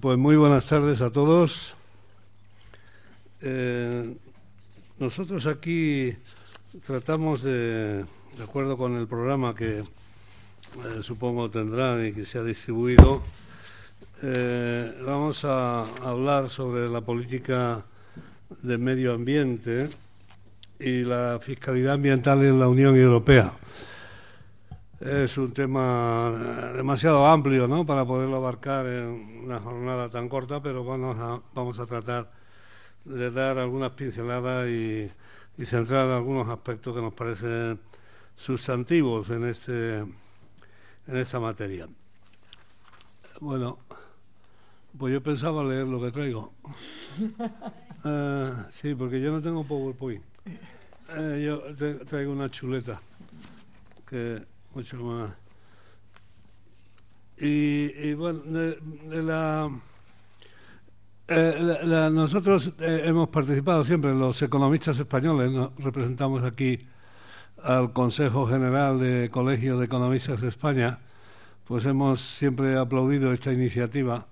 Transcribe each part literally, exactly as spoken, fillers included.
Pues muy buenas tardes a todos. Eh, nosotros aquí tratamos de, de acuerdo con el programa que eh, supongo tendrán y que se ha distribuido, eh, vamos a hablar sobre la política de medio ambiente y la fiscalidad ambiental en la Unión Europea. Es un tema demasiado amplio, ¿no?, para poderlo abarcar en una jornada tan corta, pero vamos a, vamos a tratar de dar algunas pinceladas y, y centrar algunos aspectos que nos parecen sustantivos en este en esta materia. Bueno, pues yo pensaba leer lo que traigo. Uh, sí, porque yo no tengo PowerPoint. Uh, yo te, traigo una chuleta que mucho más. Y, y bueno, de, de la, eh, la, la, nosotros eh, hemos participado siempre, los economistas españoles, nos representamos aquí al Consejo General de Colegio de Economistas de España, pues hemos siempre aplaudido esta iniciativa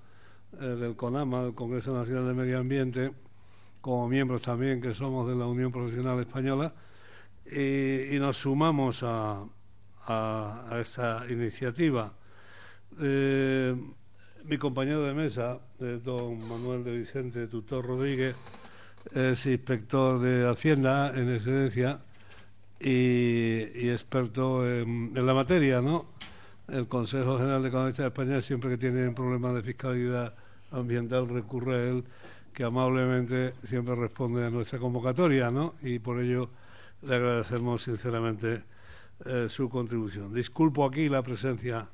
eh, del CONAMA, del Congreso Nacional de Medio Ambiente, como miembros también que somos de la Unión Profesional Española, y, y nos sumamos a... A, a esta iniciativa. Eh, mi compañero de mesa, eh, don Manuel de Vicente-Tutor Rodríguez, es inspector de Hacienda en excedencia y, y experto en, en la materia, ¿no? El Consejo General de Economistas de España, siempre que tiene problemas de fiscalidad ambiental, recurre a él, que amablemente siempre responde a nuestra convocatoria, ¿no? Y por ello le agradecemos sinceramente Eh, su contribución. Disculpo aquí la presencia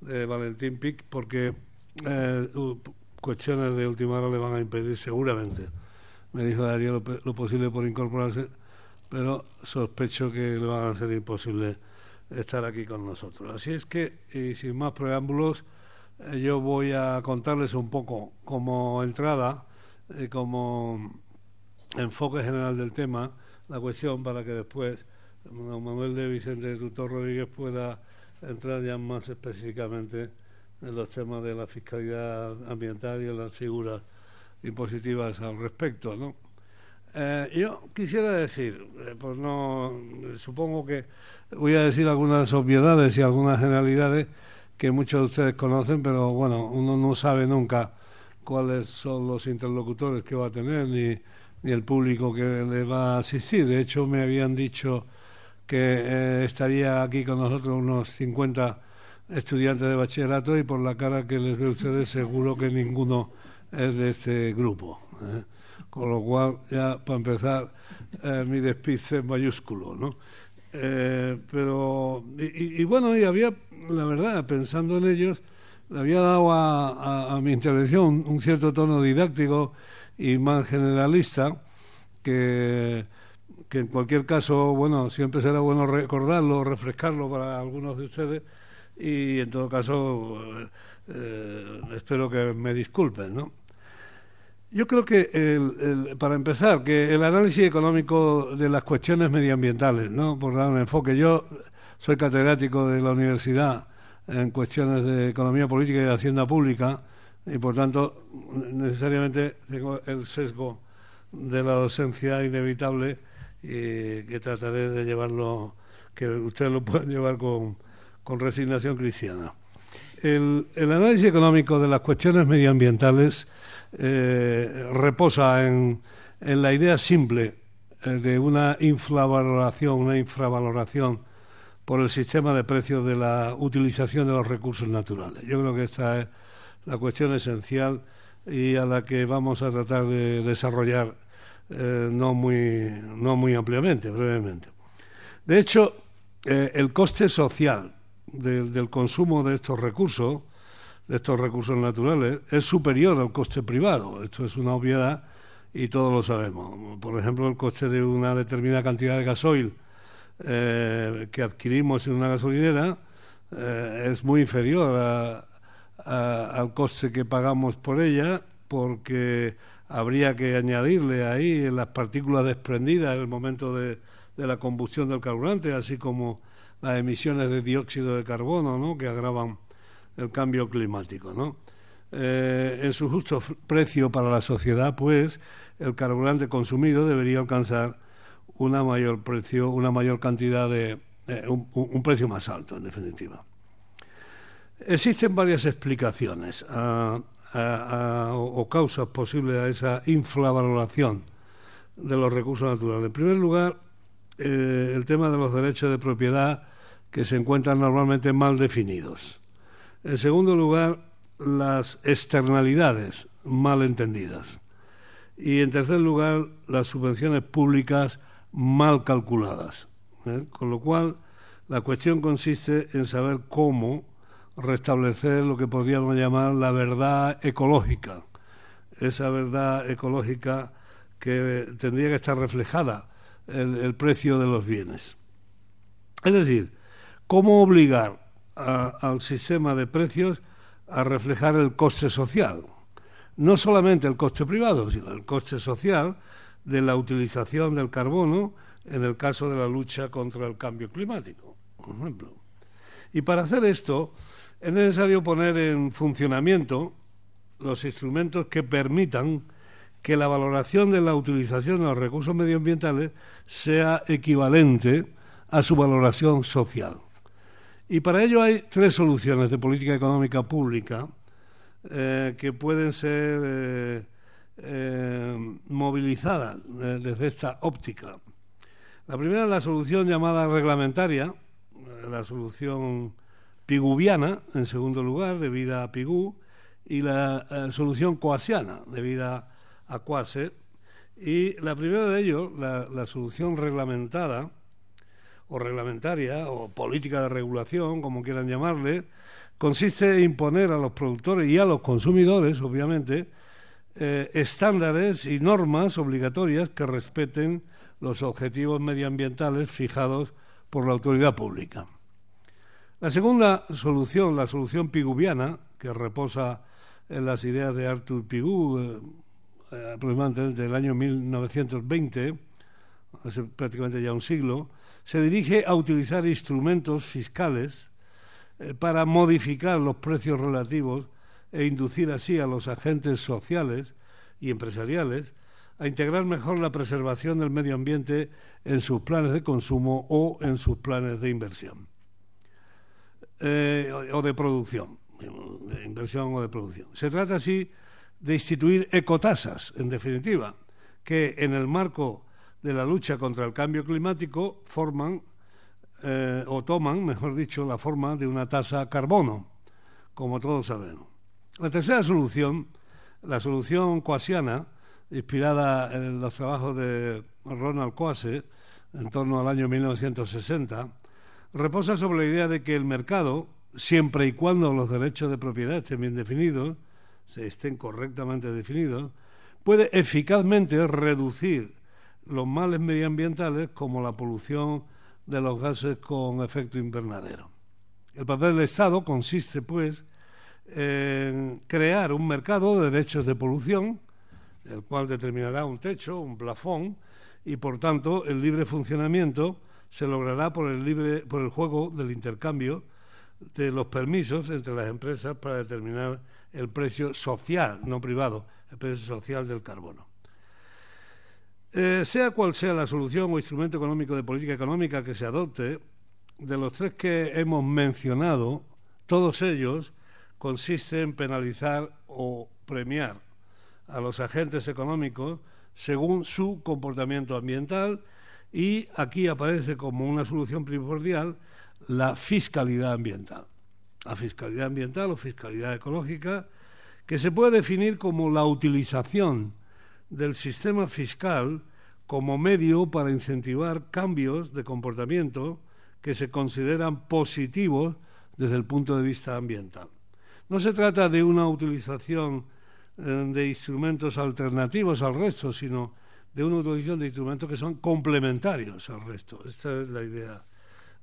de Valentín Pic porque eh, cuestiones de última hora le van a impedir seguramente. Me dijo Darío lo, lo posible por incorporarse, pero sospecho que le van a ser imposible estar aquí con nosotros. Así es que, y sin más preámbulos, eh, yo voy a contarles un poco como entrada, eh, como enfoque general del tema, la cuestión, para que después don Manuel de Vicente-Tutor Rodríguez pueda entrar ya más específicamente en los temas de la fiscalidad ambiental y en las figuras impositivas al respecto, ¿no? Eh, yo quisiera decir, eh, pues no, supongo que voy a decir algunas obviedades y algunas generalidades que muchos de ustedes conocen, pero bueno, uno no sabe nunca cuáles son los interlocutores que va a tener ni, ni el público que le va a asistir. De hecho, me habían dicho que eh, estaría aquí con nosotros unos cincuenta estudiantes de bachillerato y por la cara que les ve a ustedes seguro que ninguno es de este grupo, ¿eh? Con lo cual, ya para empezar, eh, mi despiste es mayúsculo, ¿no? Eh, pero, y, y bueno, y había, la verdad, pensando en ellos, le había dado a, a, a mi intervención un cierto tono didáctico y más generalista que... que en cualquier caso, bueno, siempre será bueno recordarlo, refrescarlo para algunos de ustedes y en todo caso eh, espero que me disculpen, ¿no? Yo creo que, el, el, para empezar, que el análisis económico de las cuestiones medioambientales, ¿no?, por dar un enfoque. Yo soy catedrático de la universidad en cuestiones de economía política y de hacienda pública y, por tanto, necesariamente tengo el sesgo de la docencia inevitable y que trataré de llevarlo, que ustedes lo puedan llevar con, con resignación cristiana. El, el análisis económico de las cuestiones medioambientales eh, reposa en, en la idea simple eh, de una infravaloración, una infravaloración por el sistema de precios de la utilización de los recursos naturales. Yo creo que esta es la cuestión esencial y a la que vamos a tratar de desarrollar Eh, no muy no muy ampliamente, brevemente. De hecho, eh, el coste social de, del consumo de estos recursos, de estos recursos naturales es superior al coste privado. Esto es una obviedad y todos lo sabemos. Por ejemplo, el coste de una determinada cantidad de gasoil eh, que adquirimos en una gasolinera eh, es muy inferior a, a, al coste que pagamos por ella, porque habría que añadirle ahí las partículas desprendidas en el momento de, de la combustión del carburante, así como las emisiones de dióxido de carbono, ¿no?, que agravan el cambio climático, ¿no? Eh, en su justo precio para la sociedad, pues, el carburante consumido debería alcanzar una mayor precio, una mayor cantidad de... Eh, un, un precio más alto, en definitiva. Existen varias explicaciones a, a, a, o causas posibles a esa infravaloración de los recursos naturales. En primer lugar, eh, el tema de los derechos de propiedad, que se encuentran normalmente mal definidos. En segundo lugar, las externalidades mal entendidas. Y en tercer lugar, las subvenciones públicas mal calculadas, ¿eh? Con lo cual, la cuestión consiste en saber cómo restablecer lo que podríamos llamar la verdad ecológica. Esa verdad ecológica que tendría que estar reflejada en el precio de los bienes. Es decir, cómo obligar a, al sistema de precios a reflejar el coste social, no solamente el coste privado, sino el coste social de la utilización del carbono en el caso de la lucha contra el cambio climático, por ejemplo. Y para hacer esto es necesario poner en funcionamiento los instrumentos que permitan que la valoración de la utilización de los recursos medioambientales sea equivalente a su valoración social. Y para ello hay tres soluciones de política económica pública eh, que pueden ser eh, eh, movilizadas eh, desde esta óptica. La primera es la solución llamada reglamentaria, eh, la solución piguviana, en segundo lugar, debida a Pigou, y la eh, solución coasiana, debida a Coase. Y la primera de ellos, la, la solución reglamentada, o reglamentaria, o política de regulación, como quieran llamarle, consiste en imponer a los productores y a los consumidores, obviamente, eh, estándares y normas obligatorias que respeten los objetivos medioambientales fijados por la autoridad pública. La segunda solución, la solución piguviana, que reposa en las ideas de Arthur Pigou, eh, eh, aproximadamente del año mil novecientos veinte, hace prácticamente ya un siglo, se dirige a utilizar instrumentos fiscales eh, para modificar los precios relativos e inducir así a los agentes sociales y empresariales a integrar mejor la preservación del medio ambiente en sus planes de consumo o en sus planes de inversión eh, o de producción, de inversión o de producción. Se trata así de instituir ecotasas, en definitiva, que en el marco de la lucha contra el cambio climático forman eh, o toman, mejor dicho, la forma de una tasa carbono, como todos sabemos. La tercera solución, la solución coasiana, inspirada en los trabajos de Ronald Coase en torno al año mil novecientos sesenta, reposa sobre la idea de que el mercado, siempre y cuando los derechos de propiedad estén bien definidos, se estén correctamente definidos, puede eficazmente reducir los males medioambientales como la polución de los gases con efecto invernadero. El papel del Estado consiste, pues, en crear un mercado de derechos de polución, el cual determinará un techo, un plafón, y por tanto el libre funcionamiento se logrará por el libre, por el juego del intercambio de los permisos entre las empresas para determinar el precio social, no privado, el precio social del carbono. Eh, sea cual sea la solución o instrumento económico de política económica que se adopte, de los tres que hemos mencionado, todos ellos consisten en penalizar o premiar a los agentes económicos según su comportamiento ambiental, y aquí aparece como una solución primordial la fiscalidad ambiental. La fiscalidad ambiental o fiscalidad ecológica, que se puede definir como la utilización del sistema fiscal como medio para incentivar cambios de comportamiento que se consideran positivos desde el punto de vista ambiental. No se trata de una utilización eh, de instrumentos alternativos al resto, sino de una utilización de instrumentos que son complementarios al resto. Esta es la idea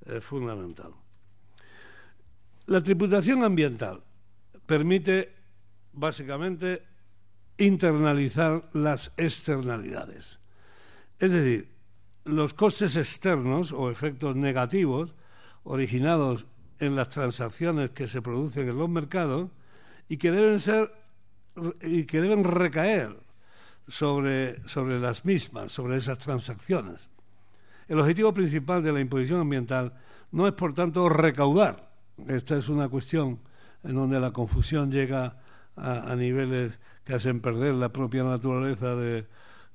eh, fundamental. La tributación ambiental permite, básicamente, internalizar las externalidades. Es decir, los costes externos o efectos negativos originados en las transacciones que se producen en los mercados y que deben ser y que deben recaer sobre, sobre las mismas, sobre esas transacciones. El objetivo principal de la imposición ambiental no es, por tanto, recaudar. Esta es una cuestión en donde la confusión llega a, a niveles que hacen perder la propia naturaleza de,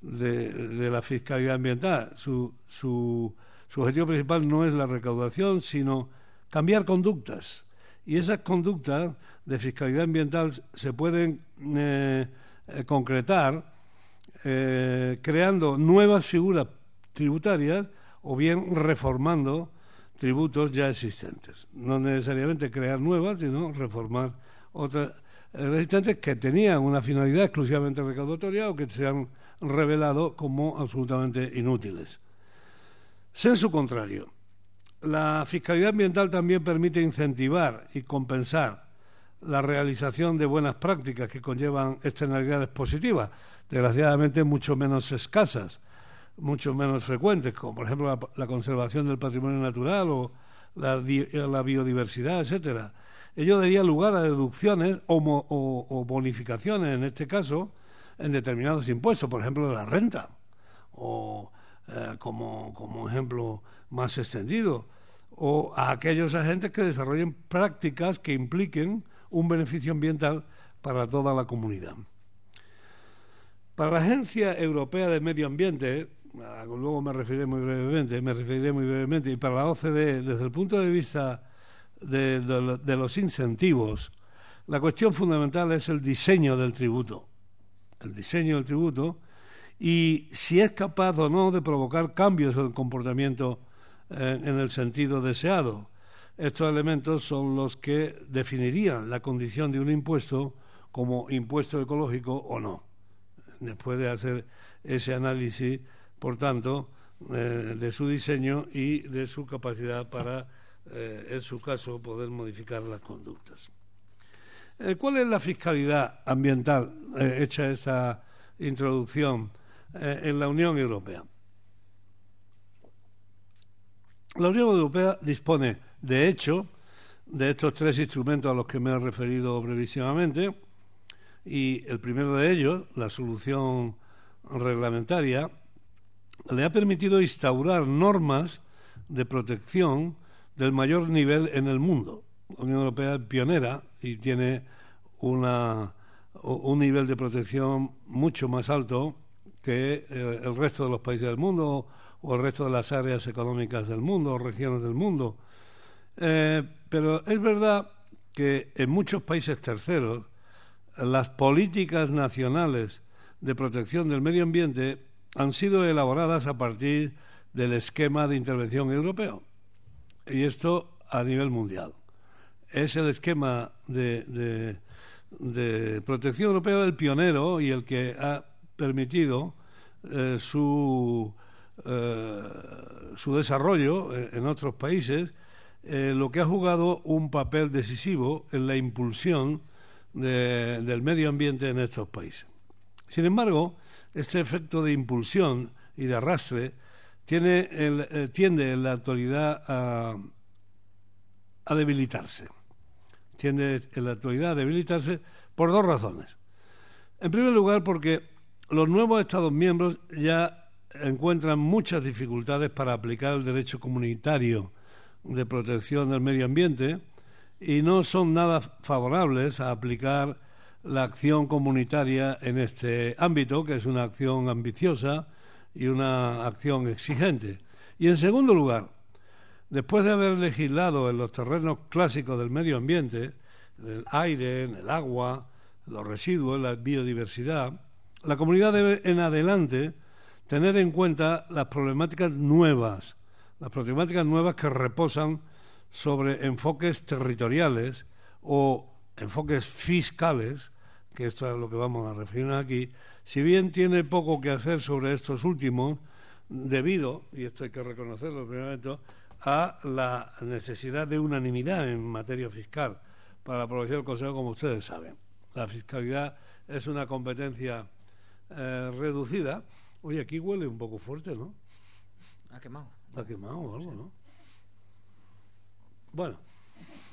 de, de la fiscalidad ambiental. Su, su, su objetivo principal no es la recaudación, sino cambiar conductas. Y esas conductas de fiscalidad ambiental se pueden eh, concretar eh, creando nuevas figuras tributarias o bien reformando tributos ya existentes. No necesariamente crear nuevas, sino reformar otras existentes que tenían una finalidad exclusivamente recaudatoria o que se han revelado como absolutamente inútiles. Sensu contrario, la fiscalidad ambiental también permite incentivar y compensar la realización de buenas prácticas que conllevan externalidades positivas, desgraciadamente mucho menos escasas, mucho menos frecuentes, como por ejemplo la, la conservación del patrimonio natural o la, la biodiversidad, etcétera. Ello daría lugar a deducciones o, mo, o, o bonificaciones, en este caso, en determinados impuestos, por ejemplo, la renta, o eh, como, como ejemplo más extendido, o a aquellos agentes que desarrollen prácticas que impliquen un beneficio ambiental para toda la comunidad. Para la Agencia Europea de Medio Ambiente, luego me referiré muy brevemente, me referiré muy brevemente, y para la O C D E, desde el punto de vista De, de, de los incentivos, la cuestión fundamental es el diseño del tributo, el diseño del tributo y si es capaz o no de provocar cambios en el comportamiento eh, en el sentido deseado. Estos elementos son los que definirían la condición de un impuesto como impuesto ecológico o no. Después de hacer ese análisis, por tanto, eh, de su diseño y de su capacidad para Eh, en su caso, poder modificar las conductas. Eh, ¿Cuál es la fiscalidad ambiental, eh, hecha esta introducción, eh, en la Unión Europea? La Unión Europea dispone, de hecho, de estos tres instrumentos a los que me he referido brevísimamente, y el primero de ellos, la solución reglamentaria, le ha permitido instaurar normas de protección del mayor nivel en el mundo. La Unión Europea es pionera y tiene una, un nivel de protección mucho más alto que eh, el resto de los países del mundo o el resto de las áreas económicas del mundo o regiones del mundo. Eh, pero es verdad que en muchos países terceros las políticas nacionales de protección del medio ambiente han sido elaboradas a partir del esquema de intervención europeo. Y esto a nivel mundial. Es el esquema de, de, de protección europea el pionero y el que ha permitido eh, su, eh, su desarrollo en otros países, eh, lo que ha jugado un papel decisivo en la impulsión de, del medio ambiente en estos países. Sin embargo, este efecto de impulsión y de arrastre Tiene el, tiende en la actualidad a, a debilitarse. Tiende en la actualidad a debilitarse por dos razones. En primer lugar, porque los nuevos Estados miembros ya encuentran muchas dificultades para aplicar el derecho comunitario de protección del medio ambiente y no son nada favorables a aplicar la acción comunitaria en este ámbito, que es una acción ambiciosa y una acción exigente. Y en segundo lugar, después de haber legislado en los terrenos clásicos del medio ambiente, en el aire, en el agua, los residuos, la biodiversidad, la comunidad debe en adelante tener en cuenta las problemáticas nuevas, las problemáticas nuevas que reposan sobre enfoques territoriales o enfoques fiscales, que esto es lo que vamos a referirnos aquí, si bien tiene poco que hacer sobre estos últimos, debido, y esto hay que reconocerlo primero, a la necesidad de unanimidad en materia fiscal para la aprobación del Consejo, como ustedes saben. La fiscalidad es una competencia eh, reducida. Oye, aquí huele un poco fuerte, ¿no? Ha quemado. Ha quemado o algo, sí. ¿No? Bueno,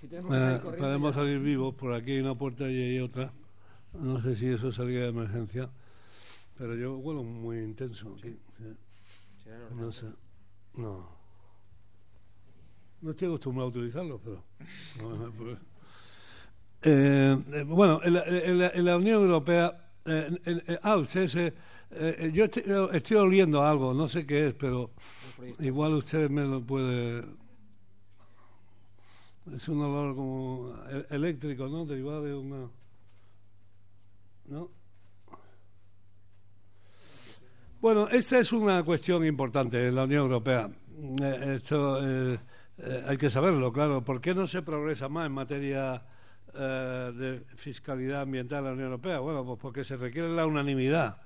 eh, podemos ya salir vivos. Por aquí hay una puerta y hay otra. No sé si eso salía de emergencia, pero yo huelo muy intenso. Sí. Sí. No sé. No. No estoy acostumbrado a utilizarlo, pero... eh, bueno, en la, en la, en la Unión Europea... Eh, eh, eh, ah, ustedes... Eh, eh, yo estoy, estoy oliendo algo, no sé qué es, pero igual ustedes me lo pueden... Es un olor como eléctrico, ¿no? Derivado de una... ¿No? Bueno, esta es una cuestión importante en la Unión Europea. Eh, esto eh, eh, hay que saberlo, claro. ¿Por qué no se progresa más en materia eh, de fiscalidad ambiental en la Unión Europea? Bueno, pues porque se requiere la unanimidad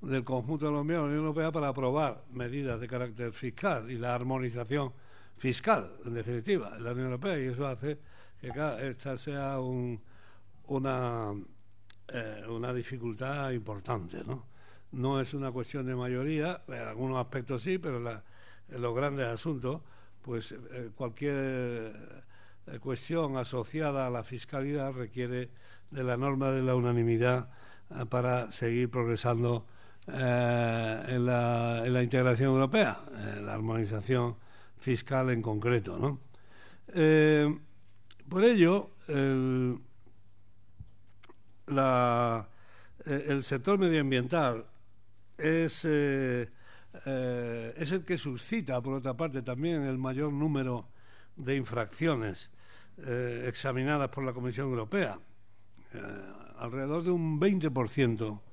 del conjunto de los miembros de la Unión Europea para aprobar medidas de carácter fiscal y la armonización fiscal, en definitiva, en la Unión Europea. Y eso hace que claro, esta sea un, una... Eh, una dificultad importante, ¿no? No es una cuestión de mayoría, en algunos aspectos sí, pero la, en los grandes asuntos, pues eh, cualquier eh, cuestión asociada a la fiscalidad requiere de la norma de la unanimidad eh, para seguir progresando eh, en, la, en la integración europea, eh, la armonización fiscal en concreto, ¿no? Eh, por ello, el... La, eh, el sector medioambiental es, eh, eh, es el que suscita, por otra parte, también el mayor número de infracciones eh, examinadas por la Comisión Europea. Eh, alrededor de un veinte por ciento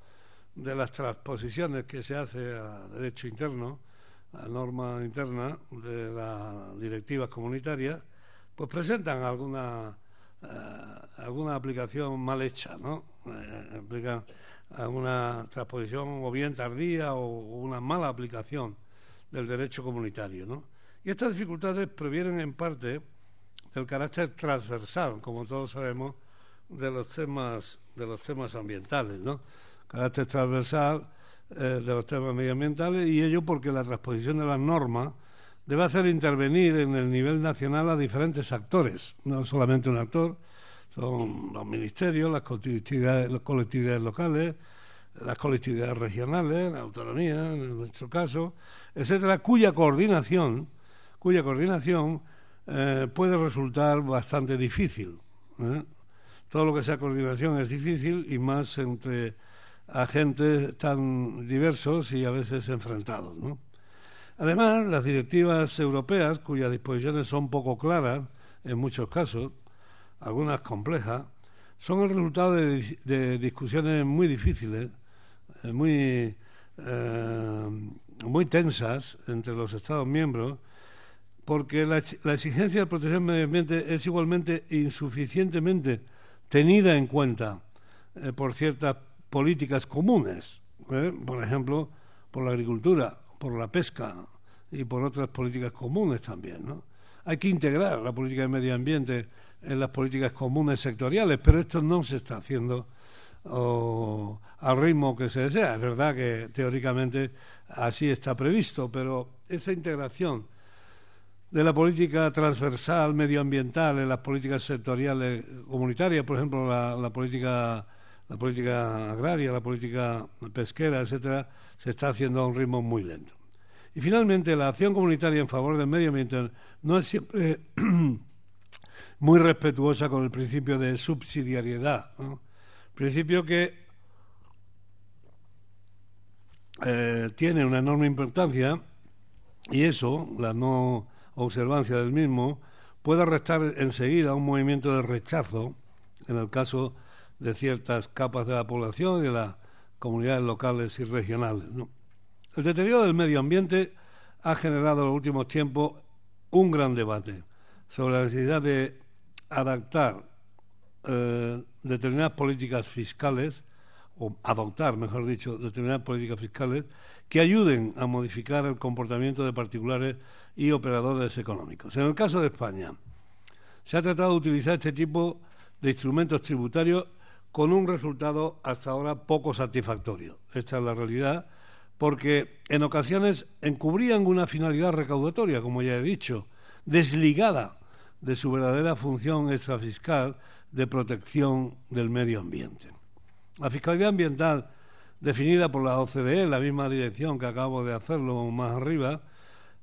de las transposiciones que se hace a derecho interno, a norma interna de las directivas comunitarias, pues presentan alguna... Uh, alguna aplicación mal hecha, ¿no? Eh, implica alguna transposición o bien tardía o, o una mala aplicación del derecho comunitario, ¿no? Y estas dificultades provienen en parte del carácter transversal, como todos sabemos, de los temas de los temas ambientales, ¿no? Carácter transversal eh, de los temas medioambientales, y ello porque la transposición de las normas debe hacer intervenir en el nivel nacional a diferentes actores, no solamente un actor, son los ministerios, las colectividades, las colectividades locales, las colectividades regionales, la autonomía, en nuestro caso, etcétera, cuya coordinación, cuya coordinación eh, puede resultar bastante difícil, ¿eh? Todo lo que sea coordinación es difícil, y más entre agentes tan diversos y a veces enfrentados, ¿no? Además, las directivas europeas, cuyas disposiciones son poco claras en muchos casos, algunas complejas, son el resultado de, de discusiones muy difíciles, muy, eh, muy tensas entre los Estados miembros, porque la, la exigencia de protección del medio ambiente es igualmente insuficientemente tenida en cuenta eh, por ciertas políticas comunes, ¿eh? Por ejemplo, por la agricultura, por la pesca y por otras políticas comunes también, ¿no? Hay que integrar la política de medio ambiente en las políticas comunes sectoriales, pero esto no se está haciendo o, al ritmo que se desea. Es verdad que teóricamente así está previsto, pero esa integración de la política transversal medioambiental en las políticas sectoriales comunitarias, por ejemplo, la, la política... la política agraria, la política pesquera, etcétera, se está haciendo a un ritmo muy lento. Y finalmente, la acción comunitaria en favor del medio ambiente no es siempre muy respetuosa con el principio de subsidiariedad, ¿no? Principio que eh, tiene una enorme importancia, y eso, la no observancia del mismo, puede restar enseguida un movimiento de rechazo en el caso de ciertas capas de la población y de las comunidades locales y regionales, ¿no? El deterioro del medio ambiente ha generado en los últimos tiempos un gran debate sobre la necesidad de adaptar eh, determinadas políticas fiscales, o adoptar, mejor dicho, determinadas políticas fiscales que ayuden a modificar el comportamiento de particulares y operadores económicos. En el caso de España, se ha tratado de utilizar este tipo de instrumentos tributarios con un resultado hasta ahora poco satisfactorio. Esta es la realidad, porque en ocasiones encubrían una finalidad recaudatoria, como ya he dicho, desligada de su verdadera función extrafiscal de protección del medio ambiente. La fiscalidad ambiental, definida por la O C D E, la misma dirección que acabo de hacerlo más arriba,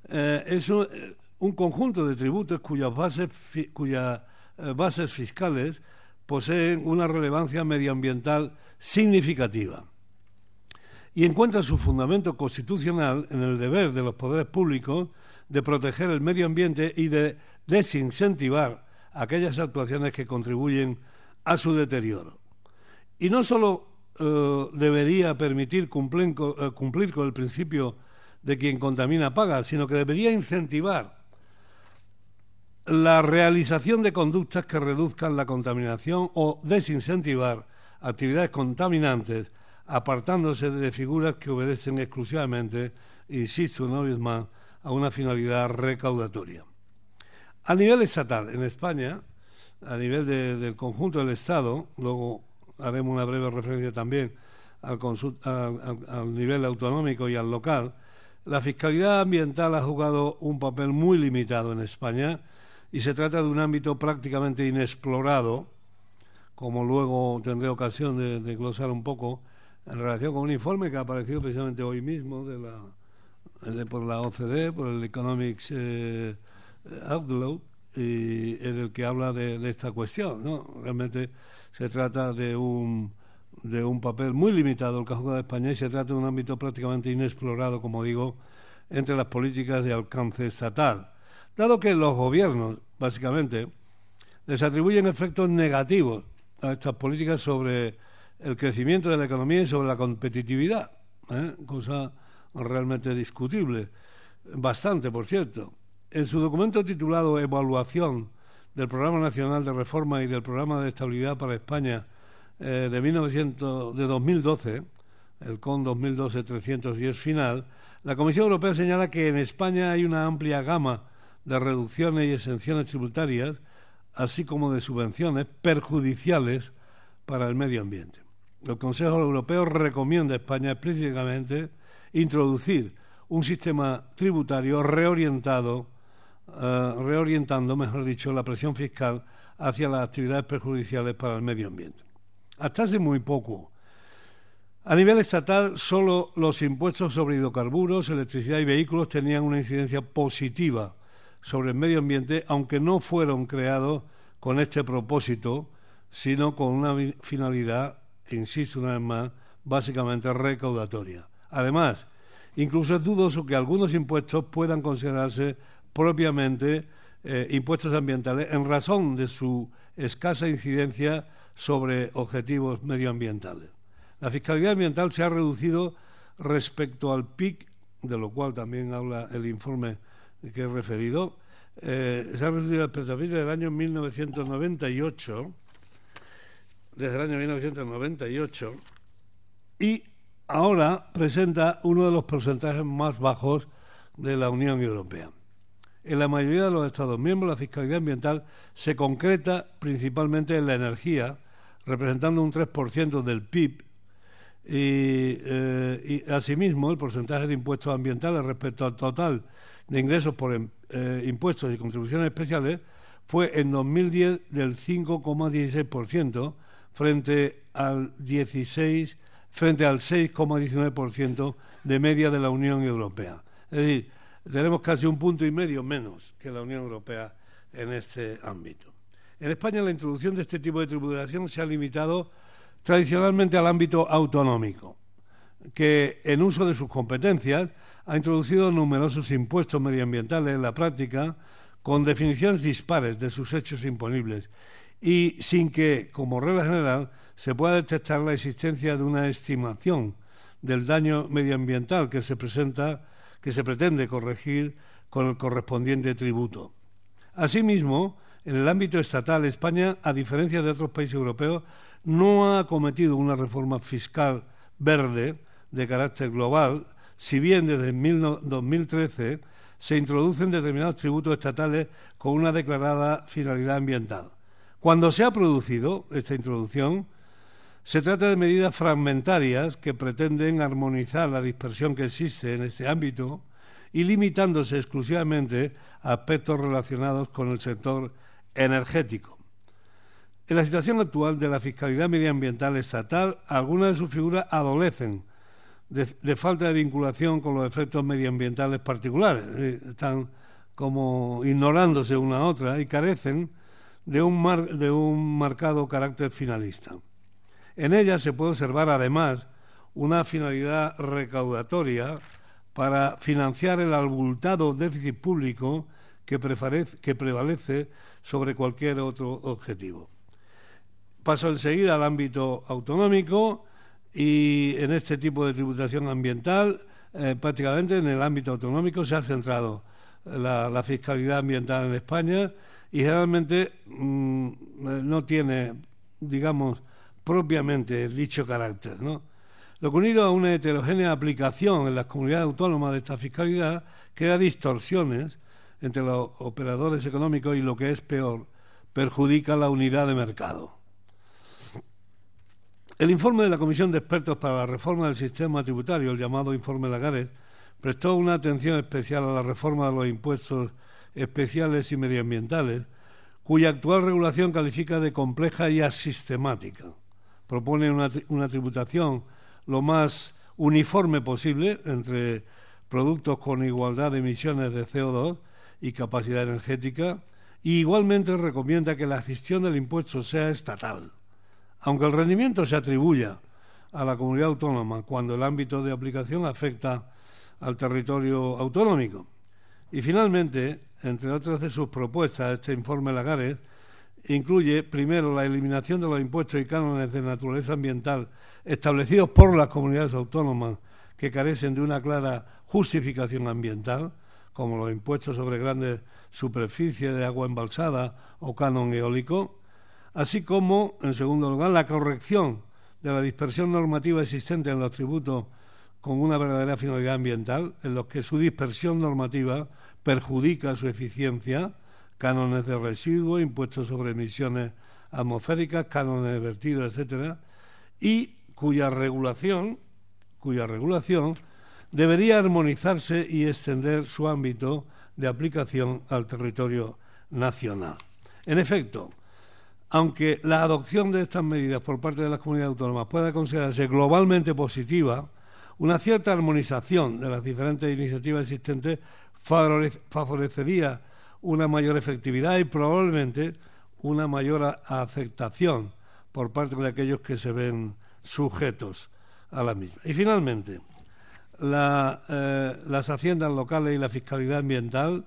eh, es un, un conjunto de tributos cuyas bases, fi, cuyas eh, bases fiscales poseen una relevancia medioambiental significativa y encuentra su fundamento constitucional en el deber de los poderes públicos de proteger el medio ambiente y de desincentivar aquellas actuaciones que contribuyen a su deterioro. Y no solo eh, debería permitir cumplir, eh, cumplir con el principio de quien contamina paga, sino que debería incentivar la realización de conductas que reduzcan la contaminación o desincentivar actividades contaminantes, apartándose de figuras que obedecen exclusivamente, insisto una vez más, a una finalidad recaudatoria. A nivel estatal, en España, a nivel de, del conjunto del Estado, luego haremos una breve referencia también al, al, al nivel autonómico y al local, la fiscalidad ambiental ha jugado un papel muy limitado en España y se trata de un ámbito prácticamente inexplorado, como luego tendré ocasión de, de glosar un poco, en relación con un informe que ha aparecido precisamente hoy mismo de la, de, por la O C D E, por el Economics eh, Outlook, y en el que habla de, de esta cuestión, ¿no? Realmente se trata de un, de un papel muy limitado el que ha jugado España y se trata de un ámbito prácticamente inexplorado, como digo, entre las políticas de alcance estatal, dado que los gobiernos, básicamente, les atribuyen efectos negativos a estas políticas sobre el crecimiento de la economía y sobre la competitividad, ¿eh? Cosa realmente discutible, bastante, por cierto. En su documento titulado Evaluación del Programa Nacional de Reforma y del Programa de Estabilidad para España eh, de, mil novecientos, de dos mil doce, el C O N dos mil doce trescientos diez final, la Comisión Europea señala que en España hay una amplia gama de reducciones y exenciones tributarias, así como de subvenciones perjudiciales para el medio ambiente. El Consejo Europeo recomienda a España explícitamente introducir un sistema tributario reorientado Uh, reorientando, mejor dicho, la presión fiscal hacia las actividades perjudiciales para el medio ambiente. Hasta hace muy poco, a nivel estatal, solo los impuestos sobre hidrocarburos, electricidad y vehículos tenían una incidencia positiva sobre el medio ambiente, aunque no fueron creados con este propósito, sino con una finalidad, insisto una vez más, básicamente recaudatoria. Además, incluso es dudoso que algunos impuestos puedan considerarse propiamente eh, impuestos ambientales en razón de su escasa incidencia sobre objetivos medioambientales. La fiscalidad ambiental se ha reducido respecto al P I C, de lo cual también habla el informe que he referido, eh, se ha reducido respecto al P I C desde el año mil novecientos noventa y ocho, desde el año mil novecientos noventa y ocho, y ahora presenta uno de los porcentajes más bajos de la Unión Europea. En la mayoría de los Estados miembros, la fiscalidad ambiental se concreta principalmente en la energía, representando un tres por ciento del P I B, y, eh, y asimismo el porcentaje de impuestos ambientales respecto al total de ingresos por eh, impuestos y contribuciones especiales fue en dos mil diez del cinco coma dieciséis por ciento frente al dieciséis frente al seis coma diecinueve por ciento de media de la Unión Europea. Es decir, tenemos casi un punto y medio menos que la Unión Europea en este ámbito. En España la introducción de este tipo de tributación se ha limitado tradicionalmente al ámbito autonómico, que en uso de sus competencias ha introducido numerosos impuestos medioambientales en la práctica con definiciones dispares de sus hechos imponibles y sin que, como regla general, se pueda detectar la existencia de una estimación del daño medioambiental que se presenta que se pretende corregir con el correspondiente tributo. Asimismo, En el ámbito estatal, España, a diferencia de otros países europeos, no ha acometido una reforma fiscal verde de carácter global, si bien desde dos mil trece se introducen determinados tributos estatales con una declarada finalidad ambiental. Cuando se ha producido esta introducción, se trata de medidas fragmentarias que pretenden armonizar la dispersión que existe en este ámbito y limitándose exclusivamente a aspectos relacionados con el sector energético. En la situación actual de la fiscalidad medioambiental estatal, algunas de sus figuras adolecen de, de falta de vinculación con los efectos medioambientales particulares, eh, están como ignorándose una a otra y carecen de un, mar, de un marcado carácter finalista. En ellas se puede observar además una finalidad recaudatoria para financiar el abultado déficit público que prevalece, que prevalece sobre cualquier otro objetivo. Paso enseguida al ámbito autonómico y en este tipo de tributación ambiental, eh, prácticamente en el ámbito autonómico se ha centrado la, la fiscalidad ambiental en España y generalmente mmm, no tiene, digamos, propiamente dicho carácter, ¿no? Lo que unido a una heterogénea aplicación en las comunidades autónomas de esta fiscalidad crea distorsiones entre los operadores económicos y, lo que es peor, perjudica la unidad de mercado. El informe de la Comisión de Expertos para la Reforma del Sistema Tributario, el llamado Informe Lagares, prestó una atención especial a la reforma de los impuestos especiales y medioambientales, cuya actual regulación califica de compleja y asistemática. Propone una, una tributación lo más uniforme posible entre productos con igualdad de emisiones de C O dos y capacidad energética, y igualmente recomienda que la gestión del impuesto sea estatal. Aunque el rendimiento se atribuya a la comunidad autónoma cuando el ámbito de aplicación afecta al territorio autonómico. Y finalmente, entre otras de sus propuestas, este informe Lagares incluye, primero, la eliminación de los impuestos y cánones de naturaleza ambiental establecidos por las comunidades autónomas que carecen de una clara justificación ambiental, como los impuestos sobre grandes superficies de agua embalsada o canon eólico, así como, en segundo lugar, la corrección de la dispersión normativa existente en los tributos con una verdadera finalidad ambiental, en los que su dispersión normativa perjudica su eficiencia, cánones de residuos, impuestos sobre emisiones atmosféricas, cánones de vertido, etcétera, y cuya regulación, cuya regulación debería armonizarse y extender su ámbito de aplicación al territorio nacional. En efecto, aunque la adopción de estas medidas por parte de las comunidades autónomas pueda considerarse globalmente positiva, una cierta armonización de las diferentes iniciativas existentes favorecería una mayor efectividad y probablemente una mayor aceptación por parte de aquellos que se ven sujetos a la misma. Y finalmente, la, eh, las haciendas locales y la fiscalidad ambiental,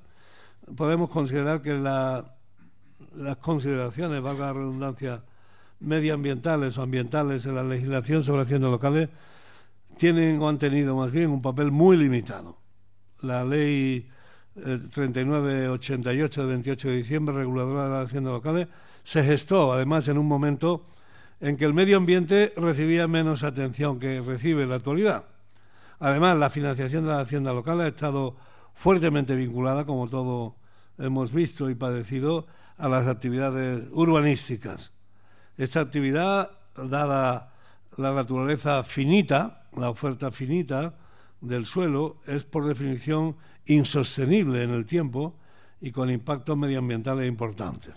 podemos considerar que la, las consideraciones, valga la redundancia, medioambientales o ambientales en la legislación sobre haciendas locales tienen o han tenido más bien un papel muy limitado. La ley treinta y nueve ochenta y ocho de veintiocho de diciembre, reguladora de las haciendas locales, se gestó además en un momento en que el medio ambiente recibía menos atención que recibe en la actualidad. Además, la financiación de las haciendas locales ha estado fuertemente vinculada, como todos hemos visto y padecido, a las actividades urbanísticas. Esta actividad, dada la naturaleza finita, la oferta finita del suelo, es por definición insostenible en el tiempo y con impactos medioambientales importantes.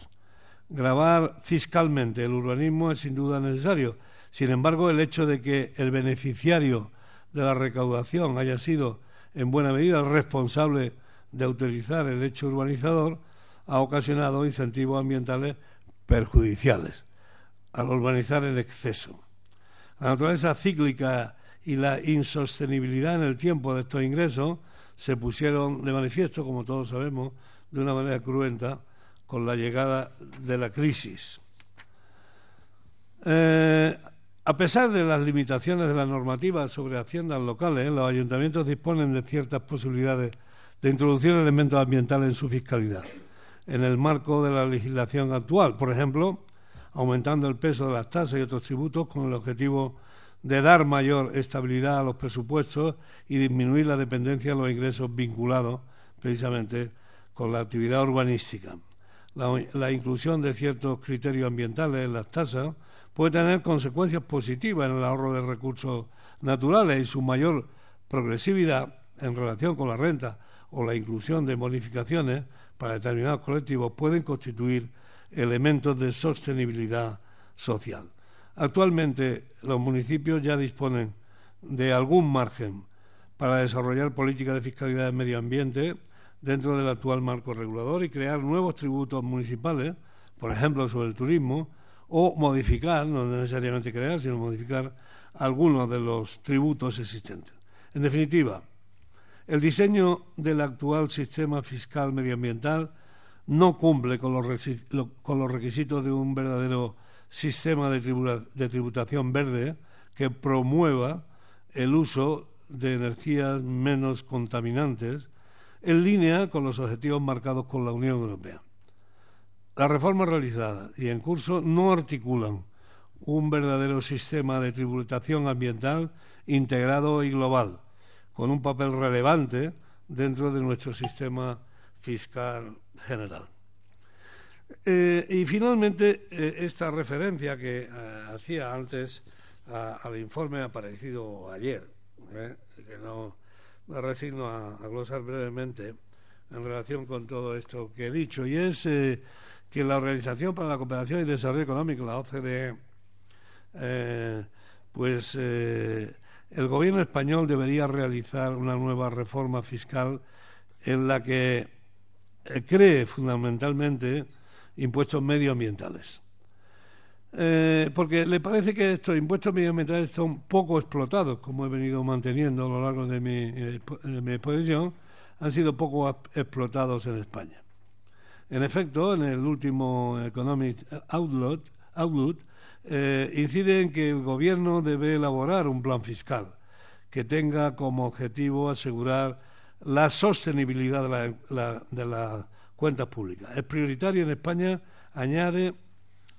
Gravar fiscalmente el urbanismo es sin duda necesario. Sin embargo, el hecho de que el beneficiario de la recaudación haya sido en buena medida el responsable de autorizar el hecho urbanizador ha ocasionado incentivos ambientales perjudiciales al urbanizar en exceso. La naturaleza cíclica y la insostenibilidad en el tiempo de estos ingresos se pusieron de manifiesto, como todos sabemos, de una manera cruenta con la llegada de la crisis. Eh, a pesar de las limitaciones de la normativa sobre haciendas locales, los ayuntamientos disponen de ciertas posibilidades de introducir elementos ambientales en su fiscalidad. en el marco de la legislación actual, por ejemplo, aumentando el peso de las tasas y otros tributos con el objetivo de dar mayor estabilidad a los presupuestos y disminuir la dependencia de los ingresos vinculados precisamente con la actividad urbanística. La, la inclusión de ciertos criterios ambientales en las tasas puede tener consecuencias positivas en el ahorro de recursos naturales y su mayor progresividad en relación con la renta o la inclusión de bonificaciones para determinados colectivos pueden constituir elementos de sostenibilidad social. Actualmente los municipios ya disponen de algún margen para desarrollar políticas de fiscalidad del medio ambiente dentro del actual marco regulador y crear nuevos tributos municipales, por ejemplo sobre el turismo, o modificar, no necesariamente crear, sino modificar algunos de los tributos existentes. En definitiva, el diseño del actual sistema fiscal medioambiental no cumple con los requisitos de un verdadero sistema de tributación verde que promueva el uso de energías menos contaminantes en línea con los objetivos marcados con la Unión Europea. Las reformas realizadas y en curso no articulan un verdadero sistema de tributación ambiental integrado y global, con un papel relevante dentro de nuestro sistema fiscal general. Eh, y finalmente, eh, esta referencia que eh, hacía antes a, al informe aparecido ayer, ¿eh? que no me resigno a, a glosar brevemente en relación con todo esto que he dicho, y es eh, que la Organización para la Cooperación y el Desarrollo Económico, la O C D E, eh, pues eh, el gobierno español debería realizar una nueva reforma fiscal en la que eh, cree fundamentalmente impuestos medioambientales. Eh, porque le parece que estos impuestos medioambientales son poco explotados, como he venido manteniendo a lo largo de mi, de mi exposición, han sido poco explotados en España. En efecto, en el último Economic Outlook, Outlook eh, incide en que el Gobierno debe elaborar un plan fiscal que tenga como objetivo asegurar la sostenibilidad de la, la, de la cuentas públicas. Es prioritario en España, añade,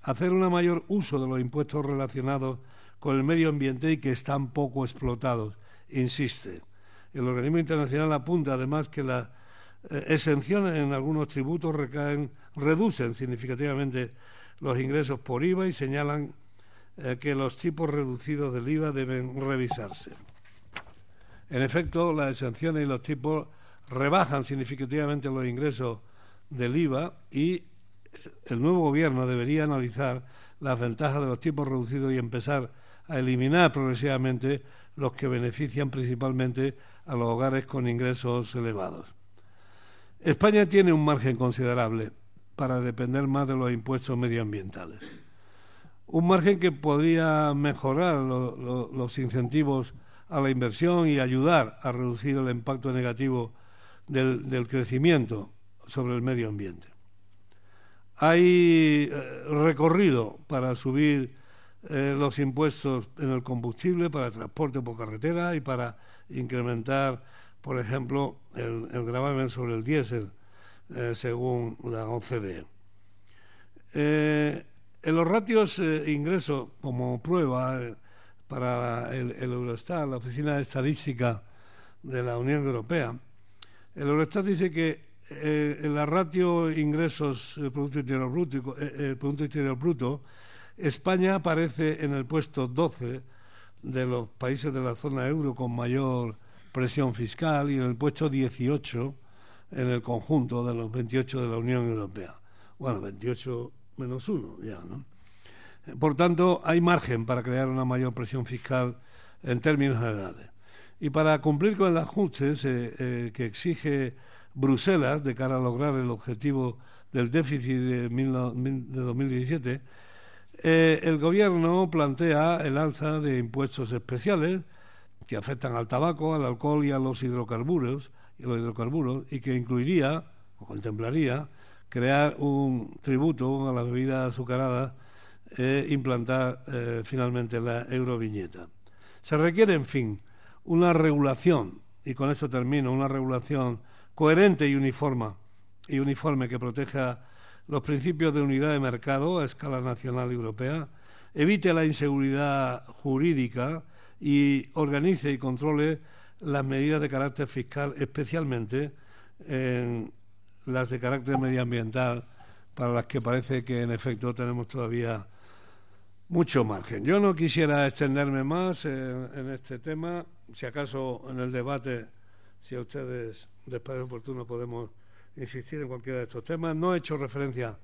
hacer un mayor uso de los impuestos relacionados con el medio ambiente y que están poco explotados, insiste. El organismo internacional apunta además que las eh, exenciones en algunos tributos recaen, reducen significativamente los ingresos por I V A y señalan eh, que los tipos reducidos del I V A deben revisarse. En efecto, las exenciones y los tipos rebajan significativamente los ingresos del I V A y el nuevo gobierno debería analizar las ventajas de los tipos reducidos y empezar a eliminar progresivamente los que benefician principalmente a los hogares con ingresos elevados. España tiene un margen considerable para depender más de los impuestos medioambientales. Un margen que podría mejorar lo, lo, los incentivos a la inversión y ayudar a reducir el impacto negativo del, del crecimiento sobre el medio ambiente. Hay eh, recorrido para subir eh, los impuestos en el combustible, para el transporte por carretera y para incrementar, por ejemplo, el, el gravamen sobre el diésel, eh, según la O C D E. Eh, en los ratios eh, ingresos, como prueba eh, para el, el Eurostat, la Oficina de Estadística de la Unión Europea, el Eurostat dice que Eh, la ratio ingresos eh, Producto Interior Bruto, eh, eh, Producto Interior Bruto, España aparece en el puesto doce de los países de la zona euro con mayor presión fiscal y en el puesto dieciocho en el conjunto de los veintiocho de la Unión Europea. Bueno, veintiocho menos uno ya, ¿no? Por tanto, hay margen para crear una mayor presión fiscal en términos generales. Y para cumplir con el ajuste eh, eh, que exige Bruselas, de cara a lograr el objetivo del déficit de, de dos mil diecisiete, eh, el Gobierno plantea el alza de impuestos especiales que afectan al tabaco, al alcohol y a los hidrocarburos, y, los hidrocarburos, y que incluiría o contemplaría crear un tributo a las bebidas azucaradas e eh, implantar eh, finalmente la euroviñeta. Se requiere, en fin, una regulación, y con esto termino, una regulación coherente y uniforme y uniforme que proteja los principios de unidad de mercado a escala nacional y europea, evite la inseguridad jurídica y organice y controle las medidas de carácter fiscal, especialmente en las de carácter medioambiental, para las que parece que en efecto tenemos todavía mucho margen. Yo no quisiera extenderme más en, en este tema. Si acaso en el debate, si a ustedes les parece oportuno, podemos insistir en cualquiera de estos temas. No he hecho referencia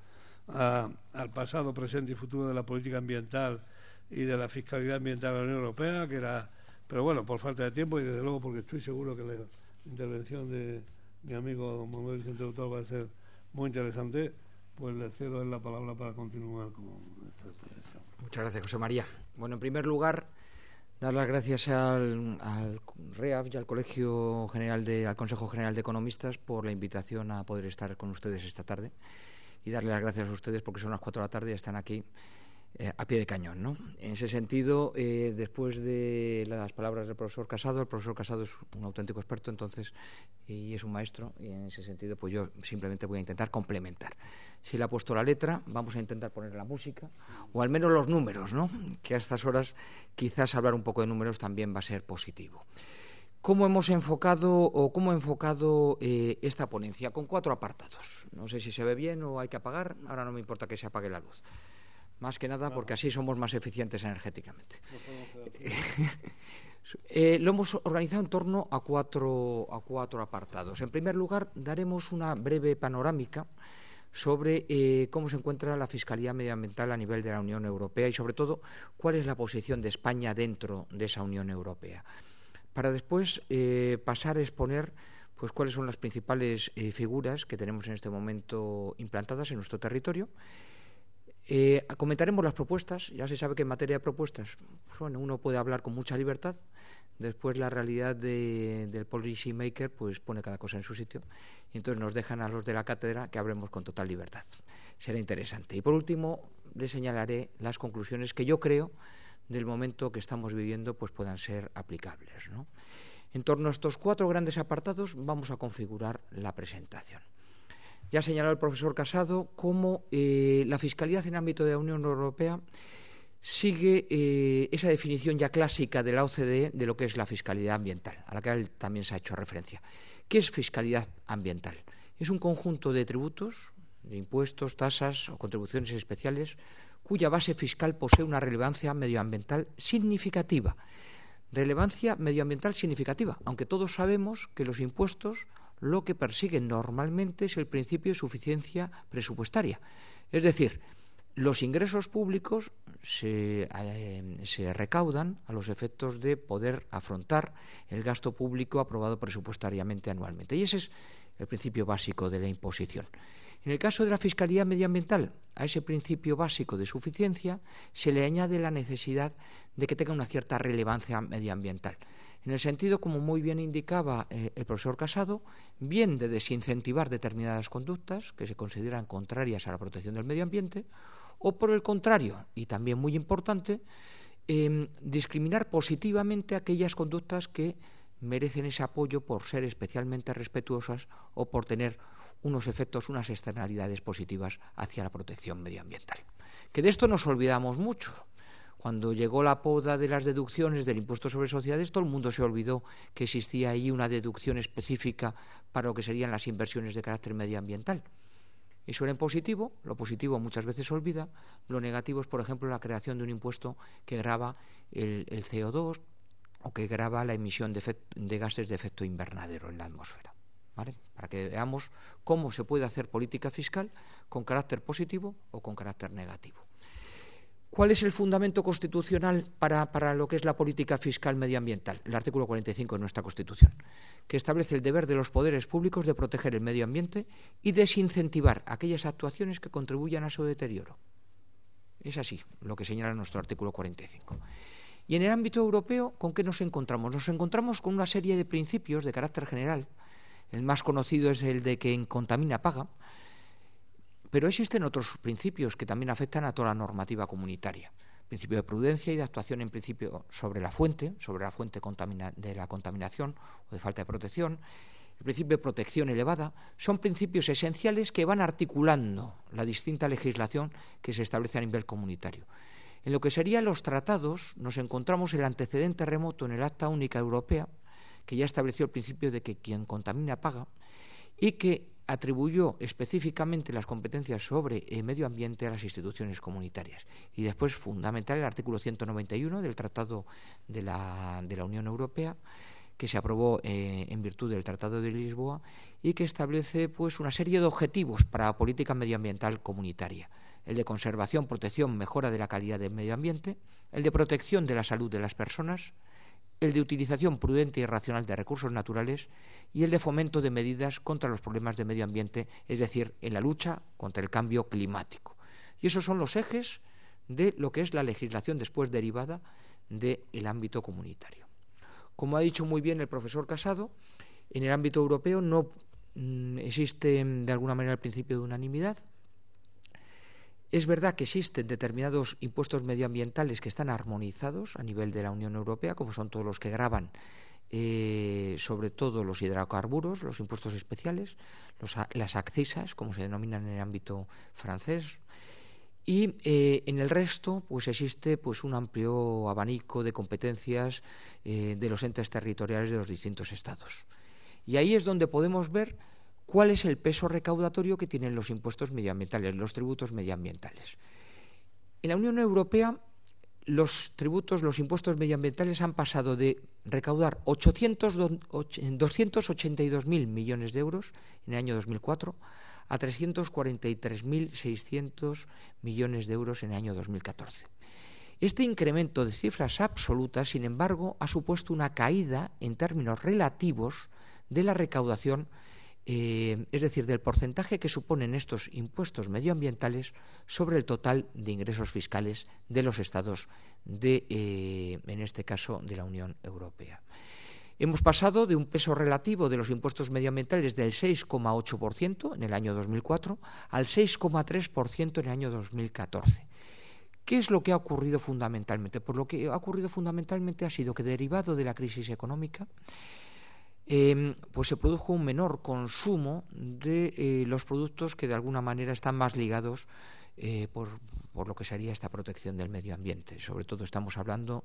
a, al pasado, presente y futuro de la política ambiental y de la fiscalidad ambiental de la Unión Europea, que era, pero bueno, por falta de tiempo y desde luego porque estoy seguro que la intervención de mi amigo don Manuel de Vicente-Tutor va a ser muy interesante, pues le cedo él la palabra para continuar con esta exposición. Muchas gracias, José María. Bueno, en primer lugar, dar las gracias al, al REAF y al Colegio General de, al Consejo General de Economistas por la invitación a poder estar con ustedes esta tarde y darle las gracias a ustedes porque son las cuatro de la tarde y están aquí eh, a pie de cañón, ¿no? En ese sentido, eh, después de las palabras del profesor Casado, el profesor Casado es un auténtico experto, entonces, y es un maestro, y en ese sentido, pues yo simplemente voy a intentar complementar. Si le ha puesto la letra, vamos a intentar poner la música, o al menos los números, ¿no? Que a estas horas quizás hablar un poco de números también va a ser positivo. ¿Cómo hemos enfocado o cómo ha enfocado eh, esta ponencia? Con cuatro apartados. No sé si se ve bien o hay que apagar. Ahora no me importa que se apague la luz. Más que nada porque así somos más eficientes energéticamente. Eh, lo hemos organizado en torno a cuatro, a cuatro apartados. En primer lugar, daremos una breve panorámica sobre eh, cómo se encuentra la fiscalidad medioambiental a nivel de la Unión Europea y, sobre todo, cuál es la posición de España dentro de esa Unión Europea. Para después eh, pasar a exponer pues, cuáles son las principales eh, figuras que tenemos en este momento implantadas en nuestro territorio. Eh, comentaremos las propuestas. Ya se sabe que en materia de propuestas pues, bueno, uno puede hablar con mucha libertad. Después la realidad de, del policy maker pues, pone cada cosa en su sitio. Y entonces nos dejan a los de la cátedra que hablemos con total libertad. Será interesante. Y por último les señalaré las conclusiones que yo creo del momento que estamos viviendo pues puedan ser aplicables, ¿no? En torno a estos cuatro grandes apartados vamos a configurar la presentación. Ya ha señalado el profesor Casado cómo eh, la fiscalidad en el ámbito de la Unión Europea sigue eh, esa definición ya clásica de la O C D E de lo que es la fiscalidad ambiental, a la que él también se ha hecho referencia. ¿Qué es fiscalidad ambiental? Es un conjunto de tributos, de impuestos, tasas o contribuciones especiales cuya base fiscal posee una relevancia medioambiental significativa. Relevancia medioambiental significativa, aunque todos sabemos que los impuestos lo que persiguen normalmente es el principio de suficiencia presupuestaria. Es decir, los ingresos públicos se, eh, se recaudan a los efectos de poder afrontar el gasto público aprobado presupuestariamente anualmente. Y ese es el principio básico de la imposición. En el caso de la fiscalidad medioambiental, a ese principio básico de suficiencia se le añade la necesidad de que tenga una cierta relevancia medioambiental. En el sentido, como muy bien indicaba eh, el profesor Casado, bien de desincentivar determinadas conductas que se consideran contrarias a la protección del medio ambiente, o por el contrario, y también muy importante, eh, discriminar positivamente aquellas conductas que merecen ese apoyo por ser especialmente respetuosas o por tener unos efectos, unas externalidades positivas hacia la protección medioambiental. Que de esto nos olvidamos mucho. Cuando llegó la poda de las deducciones del impuesto sobre sociedades, todo el mundo se olvidó que existía ahí una deducción específica para lo que serían las inversiones de carácter medioambiental. Eso era en positivo, lo positivo muchas veces se olvida. Lo negativo es, por ejemplo, la creación de un impuesto que grava el, el C O dos o que grava la emisión de, efect, de gases de efecto invernadero en la atmósfera. ¿Vale? Para que veamos cómo se puede hacer política fiscal con carácter positivo o con carácter negativo. ¿Cuál es el fundamento constitucional para, para lo que es la política fiscal medioambiental? El artículo cuarenta y cinco de nuestra Constitución, que establece el deber de los poderes públicos de proteger el medio ambiente y desincentivar aquellas actuaciones que contribuyan a su deterioro. Es así lo que señala nuestro artículo cuarenta y cinco. Y en el ámbito europeo, ¿con qué nos encontramos? Nos encontramos con una serie de principios de carácter general. El más conocido es el de quien contamina paga, pero existen otros principios que también afectan a toda la normativa comunitaria. Principio de prudencia y de actuación en principio sobre la fuente, sobre la fuente de la contaminación o de falta de protección. el principio de protección elevada, son principios esenciales que van articulando la distinta legislación que se establece a nivel comunitario. En lo que serían los tratados, nos encontramos el antecedente remoto en el Acta Única Europea, que ya estableció el principio de que quien contamina paga, y que atribuyó específicamente las competencias sobre el medio ambiente a las instituciones comunitarias. Y después, fundamental, el artículo ciento noventa y uno del Tratado de la, de la Unión Europea, que se aprobó eh, en virtud del Tratado de Lisboa y que establece pues, una serie de objetivos para la política medioambiental comunitaria. El de conservación, protección, mejora de la calidad del medio ambiente, el de protección de la salud de las personas, el de utilización prudente y racional de recursos naturales y el de fomento de medidas contra los problemas de medio ambiente, es decir, en la lucha contra el cambio climático. Y esos son los ejes de lo que es la legislación después derivada del ámbito comunitario. Como ha dicho muy bien el profesor Casado, en el ámbito europeo no mmm, existe de alguna manera el principio de unanimidad. Es verdad que existen determinados impuestos medioambientales que están armonizados a nivel de la Unión Europea, como son todos los que gravan eh, sobre todo los hidrocarburos, los impuestos especiales, los, las accisas, como se denominan en el ámbito francés, y eh, en el resto pues existe pues, un amplio abanico de competencias eh, de los entes territoriales de los distintos estados. Y ahí es donde podemos ver ¿cuál es el peso recaudatorio que tienen los impuestos medioambientales, los tributos medioambientales? En la Unión Europea, los tributos, los impuestos medioambientales han pasado de recaudar doscientos ochenta y dos mil millones de euros en el año dos mil cuatro a trescientos cuarenta y tres mil seiscientos millones de euros en el año dos mil catorce. Este incremento de cifras absolutas, sin embargo, ha supuesto una caída en términos relativos de la recaudación Eh, es decir, del porcentaje que suponen estos impuestos medioambientales sobre el total de ingresos fiscales de los estados, de, eh, en este caso, de la Unión Europea. Hemos pasado de un peso relativo de los impuestos medioambientales del seis coma ocho por ciento en el año dos mil cuatro al seis coma tres por ciento en el año dos mil catorce. ¿Qué es lo que ha ocurrido fundamentalmente? Pues lo que ha ocurrido fundamentalmente ha sido que, derivado de la crisis económica, Eh, pues se produjo un menor consumo de eh, los productos que de alguna manera están más ligados eh, por, por lo que sería esta protección del medio ambiente. Sobre todo estamos hablando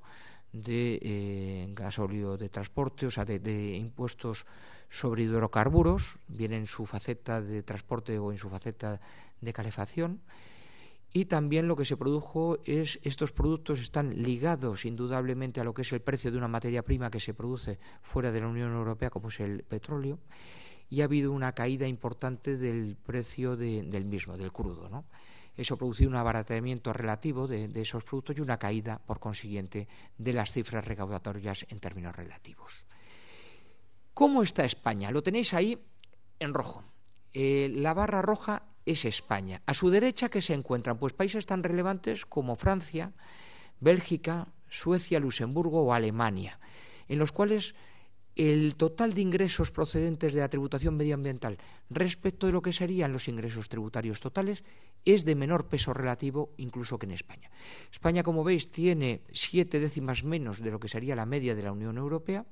de eh, gasóleo de transporte, o sea, de, de impuestos sobre hidrocarburos, bien en su faceta de transporte o en su faceta de calefacción. Y también lo que se produjo es, estos productos están ligados indudablemente a lo que es el precio de una materia prima que se produce fuera de la Unión Europea, como es el petróleo, y ha habido una caída importante del precio de, del mismo, del crudo, ¿no? Eso produce un abaratamiento relativo de, de esos productos y una caída, por consiguiente, de las cifras recaudatorias en términos relativos. ¿Cómo está España? Lo tenéis ahí en rojo. Eh, la barra roja es España. A su derecha, ¿qué se encuentran? Pues países tan relevantes como Francia, Bélgica, Suecia, Luxemburgo o Alemania, en los cuales el total de ingresos procedentes de la tributación medioambiental respecto de lo que serían los ingresos tributarios totales es de menor peso relativo incluso que en España. España, como veis, tiene siete décimas menos de lo que sería la media de la Unión Europea.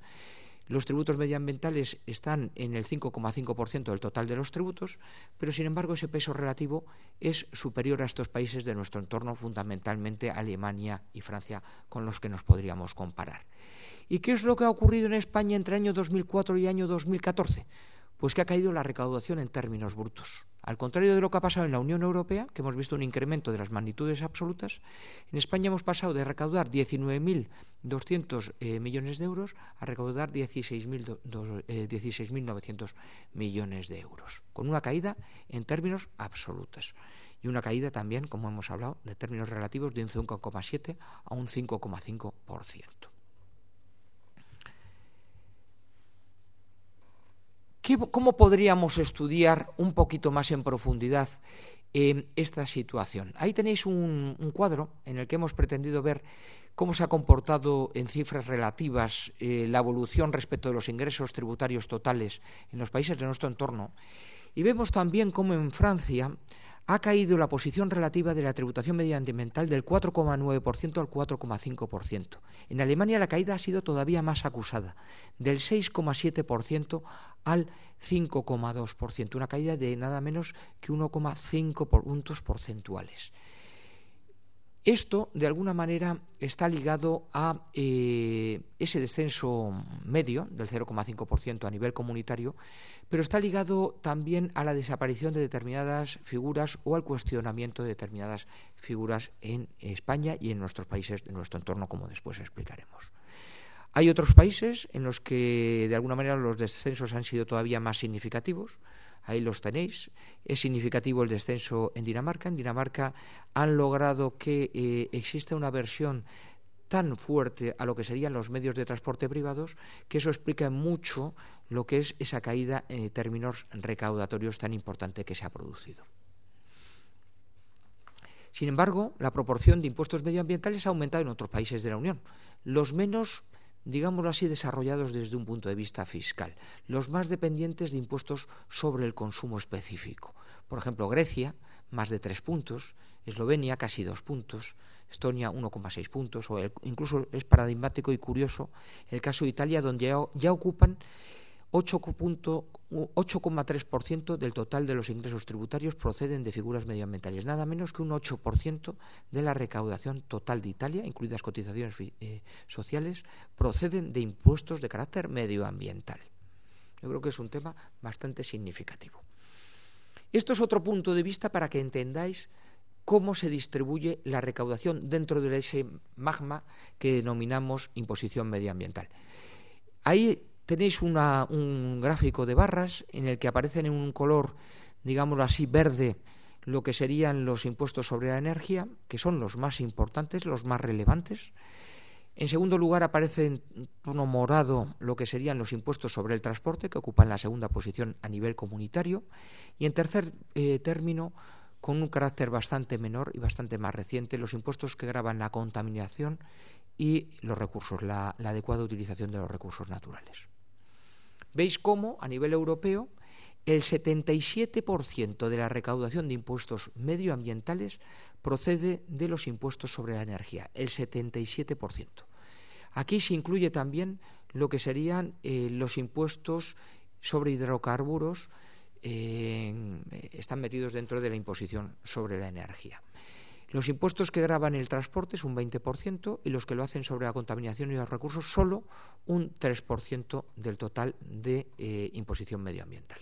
Los tributos medioambientales están en el cinco coma cinco por ciento del total de los tributos, pero sin embargo ese peso relativo es superior a estos países de nuestro entorno, fundamentalmente Alemania y Francia, con los que nos podríamos comparar. ¿Y qué es lo que ha ocurrido en España entre el año dos mil cuatro y el año dos mil catorce? Pues que ha caído la recaudación en términos brutos. Al contrario de lo que ha pasado en la Unión Europea, que hemos visto un incremento de las magnitudes absolutas, en España hemos pasado de recaudar diecinueve mil doscientos eh, millones de euros a recaudar dieciséis mil novecientos millones de euros, con una caída en términos absolutos y una caída también, como hemos hablado, de términos relativos de un cinco coma siete por ciento a un cinco coma cinco por ciento. ¿Cómo podríamos estudiar un poquito más en profundidad eh, esta situación? Ahí tenéis un, un cuadro en el que hemos pretendido ver cómo se ha comportado en cifras relativas eh, la evolución respecto de los ingresos tributarios totales en los países de nuestro entorno. Y vemos también cómo en Francia ha caído la posición relativa de la tributación medioambiental del cuatro coma nueve por ciento al cuatro coma cinco por ciento. En Alemania la caída ha sido todavía más acusada, del seis coma siete por ciento al cinco coma dos por ciento, una caída de nada menos que uno coma cinco puntos porcentuales. Esto, de alguna manera, está ligado a eh, ese descenso medio del cero coma cinco por ciento a nivel comunitario, pero está ligado también a la desaparición de determinadas figuras o al cuestionamiento de determinadas figuras en España y en nuestros países, en nuestro entorno, como después explicaremos. Hay otros países en los que, de alguna manera, los descensos han sido todavía más significativos. Ahí los tenéis. Es significativo el descenso en Dinamarca. En Dinamarca han logrado que eh, exista una versión tan fuerte a lo que serían los medios de transporte privados, que eso explica mucho lo que es esa caída en términos recaudatorios tan importante que se ha producido. Sin embargo, la proporción de impuestos medioambientales ha aumentado en otros países de la Unión. Los menos, digámoslo así, desarrollados desde un punto de vista fiscal, los más dependientes de impuestos sobre el consumo específico. Por ejemplo, Grecia, más de tres puntos, Eslovenia, casi dos puntos, Estonia, uno coma seis puntos, o el, incluso es paradigmático y curioso el caso de Italia, donde ya, ya ocupan ocho coma tres por ciento del total de los ingresos tributarios proceden de figuras medioambientales, nada menos que un ocho por ciento de la recaudación total de Italia, incluidas cotizaciones eh, sociales, proceden de impuestos de carácter medioambiental. Yo creo que es un tema bastante significativo. Esto es otro punto de vista para que entendáis cómo se distribuye la recaudación dentro de ese magma que denominamos imposición medioambiental. Ahí tenéis una, un gráfico de barras en el que aparecen en un color, digámoslo así, verde, lo que serían los impuestos sobre la energía, que son los más importantes, los más relevantes. En segundo lugar aparece en tono morado lo que serían los impuestos sobre el transporte, que ocupan la segunda posición a nivel comunitario. Y en tercer eh, término, con un carácter bastante menor y bastante más reciente, los impuestos que gravan la contaminación y los recursos, la, la adecuada utilización de los recursos naturales. Veis cómo, a nivel europeo, el setenta y siete por ciento de la recaudación de impuestos medioambientales procede de los impuestos sobre la energía, el setenta y siete por ciento. Aquí se incluye también lo que serían eh, los impuestos sobre hidrocarburos, eh, están metidos dentro de la imposición sobre la energía. Los impuestos que gravan el transporte es un veinte por ciento y los que lo hacen sobre la contaminación y los recursos solo un tres por ciento del total de eh, imposición medioambiental.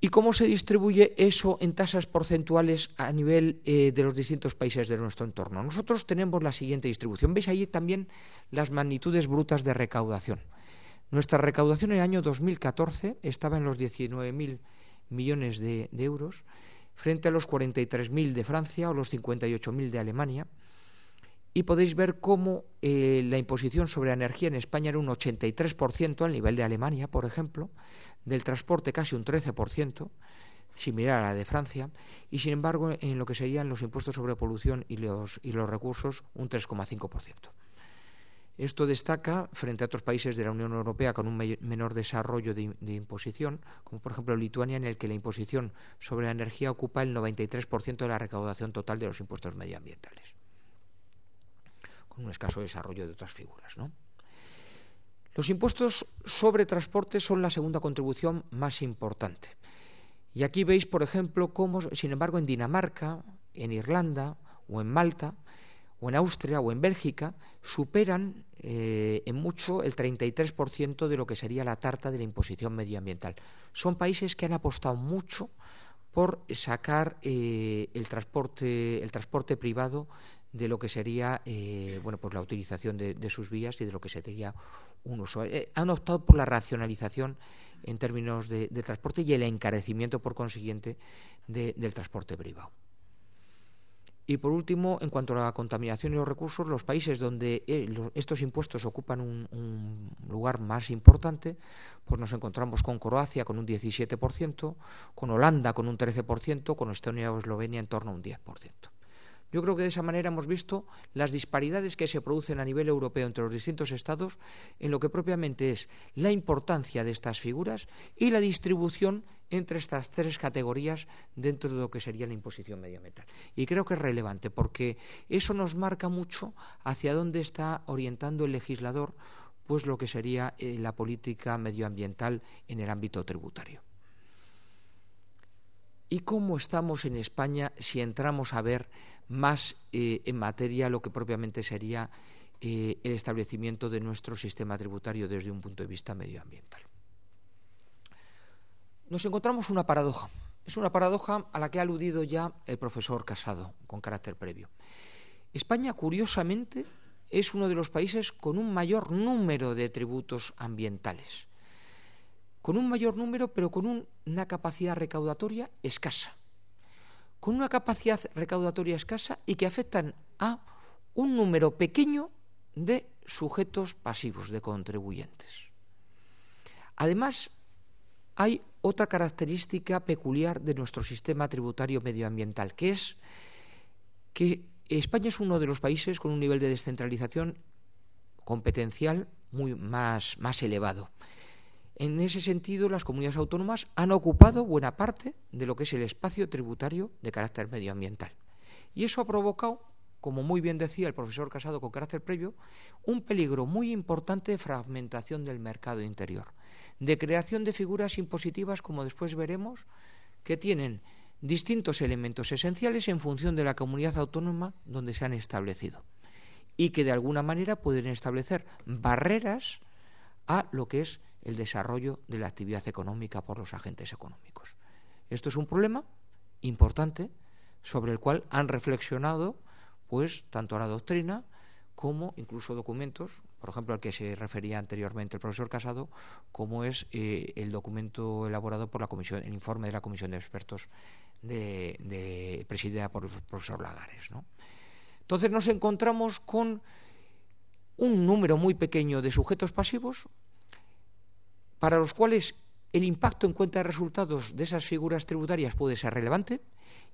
¿Y cómo se distribuye eso en tasas porcentuales a nivel eh, de los distintos países de nuestro entorno? Nosotros tenemos la siguiente distribución. Veis ahí también las magnitudes brutas de recaudación. Nuestra recaudación en el año dos mil catorce estaba en los diecinueve mil millones de, de euros, frente a los cuarenta y tres mil de Francia o los cincuenta y ocho mil de Alemania, y podéis ver cómo eh, la imposición sobre la energía en España era un ochenta y tres por ciento al nivel de Alemania, por ejemplo, del transporte casi un trece por ciento, similar a la de Francia, y sin embargo en lo que serían los impuestos sobre polución y los, y los recursos un tres coma cinco por ciento. Esto destaca frente a otros países de la Unión Europea con un menor desarrollo de, de imposición, como por ejemplo Lituania, en el que la imposición sobre la energía ocupa el noventa y tres por ciento de la recaudación total de los impuestos medioambientales, con un escaso desarrollo de otras figuras, ¿no? Los impuestos sobre transporte son la segunda contribución más importante. Y aquí veis, por ejemplo, cómo, sin embargo, en Dinamarca, en Irlanda o en Malta, o en Austria o en Bélgica, superan eh, en mucho el treinta y tres por ciento de lo que sería la tarta de la imposición medioambiental. Son países que han apostado mucho por sacar eh, el transporte, el transporte privado de lo que sería eh, bueno, pues la utilización de, de sus vías y de lo que sería un uso. Eh, han optado por la racionalización en términos de, de transporte y el encarecimiento, por consiguiente, de, del transporte privado. Y, por último, en cuanto a la contaminación y los recursos, los países donde estos impuestos ocupan un, un lugar más importante, pues nos encontramos con Croacia con un diecisiete por ciento, con Holanda con un trece por ciento, con Estonia o Eslovenia en torno a un diez por ciento. Yo creo que de esa manera hemos visto las disparidades que se producen a nivel europeo entre los distintos estados en lo que propiamente es la importancia de estas figuras y la distribución entre estas tres categorías dentro de lo que sería la imposición medioambiental. Y creo que es relevante porque eso nos marca mucho hacia dónde está orientando el legislador pues lo que sería eh, la política medioambiental en el ámbito tributario. ¿Y cómo estamos en España si entramos a ver más eh, en materia lo que propiamente sería eh, el establecimiento de nuestro sistema tributario desde un punto de vista medioambiental? Nos encontramos una paradoja. Es una paradoja a la que ha aludido ya el profesor Casado, con carácter previo. España, curiosamente, es uno de los países con un mayor número de tributos ambientales. Con un mayor número, pero con un, una capacidad recaudatoria escasa. Con una capacidad recaudatoria escasa y que afectan a un número pequeño de sujetos pasivos, de contribuyentes. Además, hay otra característica peculiar de nuestro sistema tributario medioambiental, que es que España es uno de los países con un nivel de descentralización competencial muy más, más elevado. En ese sentido, las comunidades autónomas han ocupado buena parte de lo que es el espacio tributario de carácter medioambiental. Y eso ha provocado, como muy bien decía el profesor Casado con carácter previo, un peligro muy importante de fragmentación del mercado interior, de creación de figuras impositivas, como después veremos, que tienen distintos elementos esenciales en función de la comunidad autónoma donde se han establecido y que de alguna manera pueden establecer barreras a lo que es el desarrollo de la actividad económica por los agentes económicos. Esto es un problema importante sobre el cual han reflexionado pues tanto la doctrina como incluso documentos, por ejemplo, al que se refería anteriormente el profesor Casado, como es eh, el documento elaborado por la comisión, el informe de la Comisión de Expertos de, de, presidida por el profesor Lagares, ¿no? Entonces nos encontramos con un número muy pequeño de sujetos pasivos para los cuales el impacto en cuenta de resultados de esas figuras tributarias puede ser relevante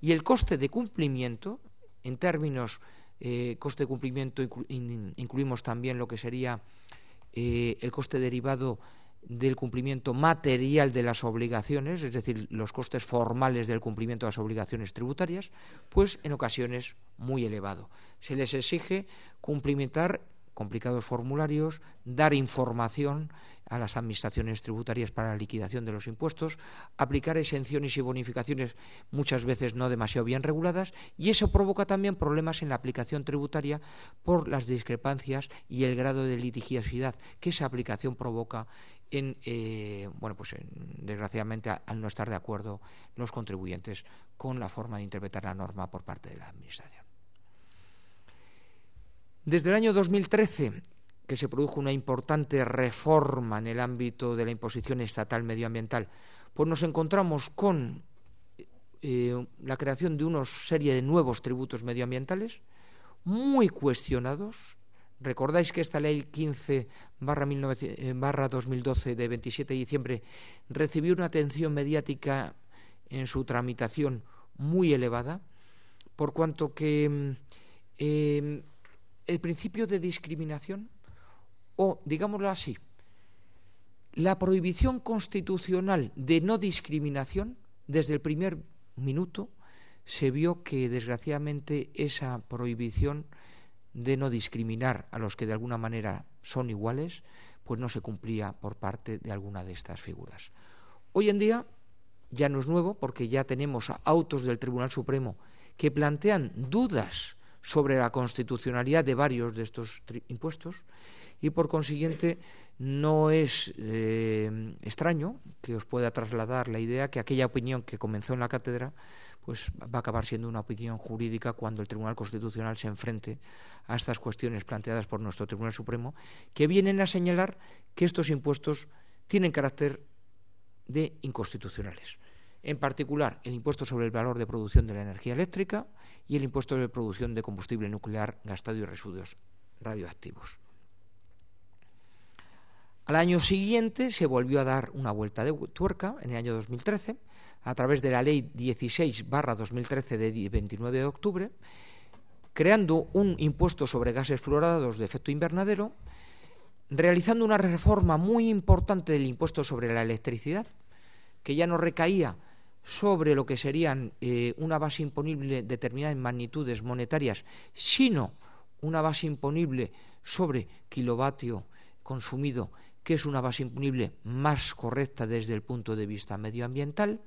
y el coste de cumplimiento, en términos Eh, coste de cumplimiento inclu in, incluimos también lo que sería eh, el coste derivado del cumplimiento material de las obligaciones, es decir, los costes formales del cumplimiento de las obligaciones tributarias, pues en ocasiones muy elevado. Se les exige cumplimentar complicados formularios, dar información a las administraciones tributarias para la liquidación de los impuestos, aplicar exenciones y bonificaciones muchas veces no demasiado bien reguladas, y eso provoca también problemas en la aplicación tributaria por las discrepancias y el grado de litigiosidad que esa aplicación provoca en, eh, bueno, pues en, desgraciadamente, a, al no estar de acuerdo los contribuyentes con la forma de interpretar la norma por parte de la administración. Desde el año dos mil trece, que se produjo una importante reforma en el ámbito de la imposición estatal medioambiental, pues nos encontramos con eh, la creación de una serie de nuevos tributos medioambientales muy cuestionados. Recordáis que esta ley quince barra dos mil doce de veintisiete de diciembre recibió una atención mediática en su tramitación muy elevada, por cuanto que Eh, el principio de discriminación o, digámoslo así, la prohibición constitucional de no discriminación, desde el primer minuto se vio que, desgraciadamente, esa prohibición de no discriminar a los que de alguna manera son iguales, pues no se cumplía por parte de alguna de estas figuras. Hoy en día ya no es nuevo, porque ya tenemos autos del Tribunal Supremo que plantean dudas sobre la constitucionalidad de varios de estos impuestos y, por consiguiente, no es eh, extraño que os pueda trasladar la idea que aquella opinión que comenzó en la cátedra pues va a acabar siendo una opinión jurídica cuando el Tribunal Constitucional se enfrente a estas cuestiones planteadas por nuestro Tribunal Supremo, que vienen a señalar que estos impuestos tienen carácter de inconstitucionales. En particular, el impuesto sobre el valor de producción de la energía eléctrica y el impuesto de producción de combustible nuclear gastado y residuos radioactivos. Al año siguiente se volvió a dar una vuelta de tuerca, en el año dos mil trece, a través de la Ley dieciséis barra dos mil trece de veintinueve de octubre, creando un impuesto sobre gases fluorados de efecto invernadero, realizando una reforma muy importante del impuesto sobre la electricidad, que ya no recaía sobre lo que serían eh, una base imponible determinada en magnitudes monetarias, sino una base imponible sobre kilovatio consumido, que es una base imponible más correcta desde el punto de vista medioambiental,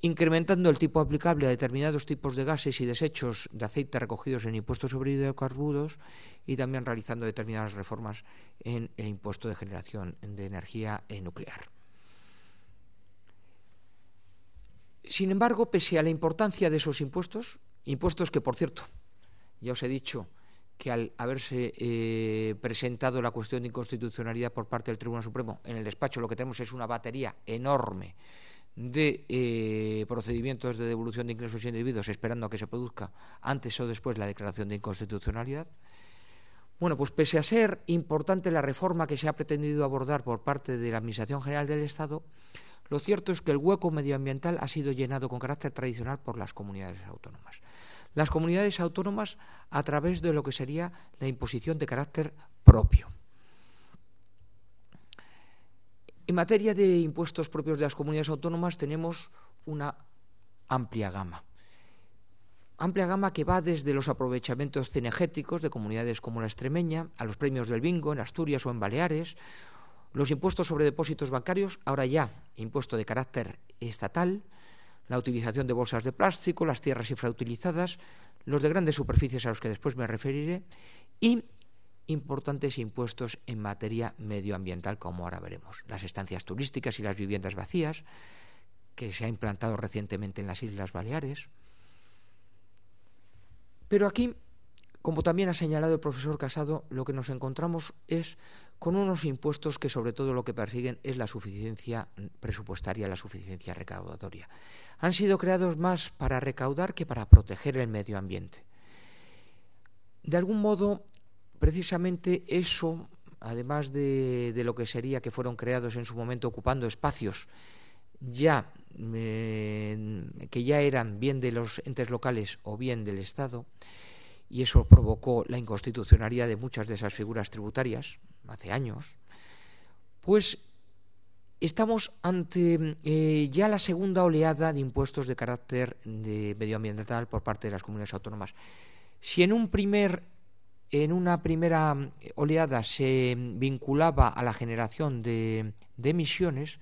incrementando el tipo aplicable a determinados tipos de gases y desechos de aceite recogidos en impuestos sobre hidrocarburos y también realizando determinadas reformas en el impuesto de generación de energía nuclear. Sin embargo, pese a la importancia de esos impuestos, impuestos que, por cierto, ya os he dicho que al haberse eh, presentado la cuestión de inconstitucionalidad por parte del Tribunal Supremo, en el despacho lo que tenemos es una batería enorme de eh, procedimientos de devolución de ingresos y individuos, esperando a que se produzca antes o después la declaración de inconstitucionalidad. Bueno, pues pese a ser importante la reforma que se ha pretendido abordar por parte de la Administración General del Estado, lo cierto es que el hueco medioambiental ha sido llenado con carácter tradicional por las comunidades autónomas. Las comunidades autónomas a través de lo que sería la imposición de carácter propio. En materia de impuestos propios de las comunidades autónomas tenemos una amplia gama. Amplia gama que va desde los aprovechamientos cinegéticos de comunidades como la extremeña, a los premios del bingo en Asturias o en Baleares, los impuestos sobre depósitos bancarios, ahora ya impuesto de carácter estatal, la utilización de bolsas de plástico, las tierras infrautilizadas, los de grandes superficies a los que después me referiré, y importantes impuestos en materia medioambiental, como ahora veremos, las estancias turísticas y las viviendas vacías, que se ha implantado recientemente en las Islas Baleares. Pero aquí, como también ha señalado el profesor Casado, lo que nos encontramos es con unos impuestos que sobre todo lo que persiguen es la suficiencia presupuestaria, la suficiencia recaudatoria. Han sido creados más para recaudar que para proteger el medio ambiente. De algún modo, precisamente eso, además de, de lo que sería que fueron creados en su momento ocupando espacios ya eh, que ya eran bien de los entes locales o bien del Estado, y eso provocó la inconstitucionalidad de muchas de esas figuras tributarias hace años, pues estamos ante eh, ya la segunda oleada de impuestos de carácter de medioambiental por parte de las comunidades autónomas. Si en, un primer, en una primera oleada se vinculaba a la generación de, de emisiones,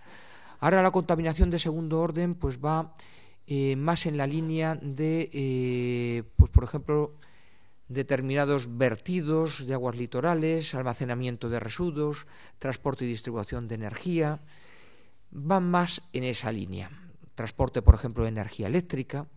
ahora la contaminación de segundo orden pues va eh, más en la línea de, eh, pues por ejemplo, determinados vertidos de aguas litorales, almacenamiento de residuos, transporte y distribución de energía, van más en esa línea. Transporte, por ejemplo, de energía eléctrica.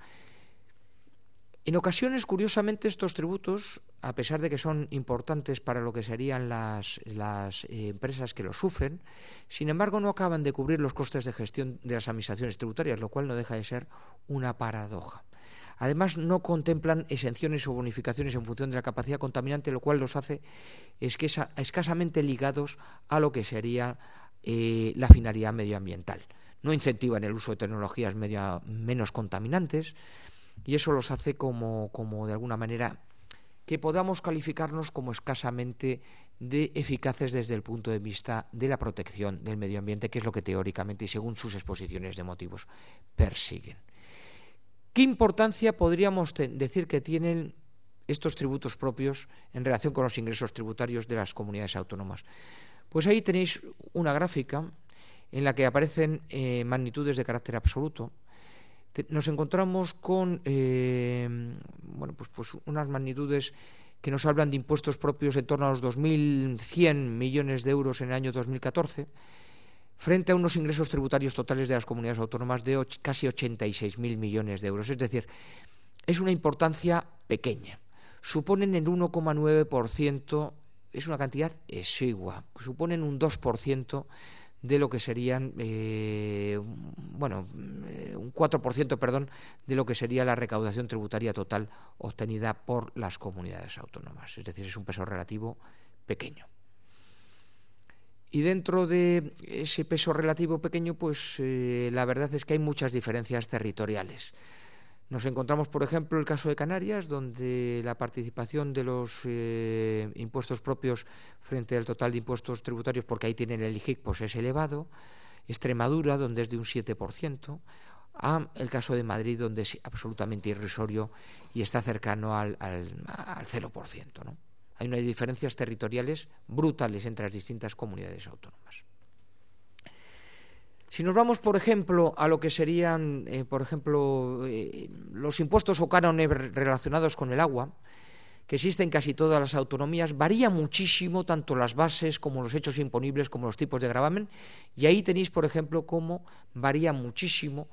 En ocasiones, curiosamente, estos tributos, a pesar de que son importantes para lo que serían las, las eh, empresas que los sufren, sin embargo, no acaban de cubrir los costes de gestión de las administraciones tributarias, lo cual no deja de ser una paradoja. Además, no contemplan exenciones o bonificaciones en función de la capacidad contaminante, lo cual los hace esquesa, escasamente ligados a lo que sería eh, la finalidad medioambiental. No incentivan el uso de tecnologías medio, menos contaminantes y eso los hace como, como, de alguna manera, que podamos calificarnos como escasamente de eficaces desde el punto de vista de la protección del medio ambiente, que es lo que teóricamente y según sus exposiciones de motivos persiguen. ¿Qué importancia podríamos decir que tienen estos tributos propios en relación con los ingresos tributarios de las comunidades autónomas? Pues ahí tenéis una gráfica en la que aparecen eh, magnitudes de carácter absoluto. Te, nos encontramos con eh, bueno, pues, pues unas magnitudes que nos hablan de impuestos propios en torno a los dos mil cien millones de euros en el año dos mil catorce, frente a unos ingresos tributarios totales de las comunidades autónomas de casi ochenta y seis mil millones de euros. Es decir, es una importancia pequeña. Suponen el uno coma nueve por ciento, es una cantidad exigua, suponen un dos por ciento de lo que serían, eh, bueno, un cuatro por ciento, perdón, de lo que sería la recaudación tributaria total obtenida por las comunidades autónomas. Es decir, es un peso relativo pequeño. Y dentro de ese peso relativo pequeño, pues eh, la verdad es que hay muchas diferencias territoriales. Nos encontramos, por ejemplo, el caso de Canarias, donde la participación de los eh, impuestos propios frente al total de impuestos tributarios, porque ahí tienen el I G I C, pues es elevado. Extremadura, donde es de un siete por ciento, a el caso de Madrid, donde es absolutamente irrisorio y está cercano al, al, al cero por ciento, ¿no? Hay unas diferencias territoriales brutales entre las distintas comunidades autónomas. Si nos vamos, por ejemplo, a lo que serían, eh, por ejemplo, eh, los impuestos o cánones relacionados con el agua, que existen casi todas las autonomías, varía muchísimo tanto las bases como los hechos imponibles como los tipos de gravamen, y ahí tenéis, por ejemplo, cómo varía muchísimo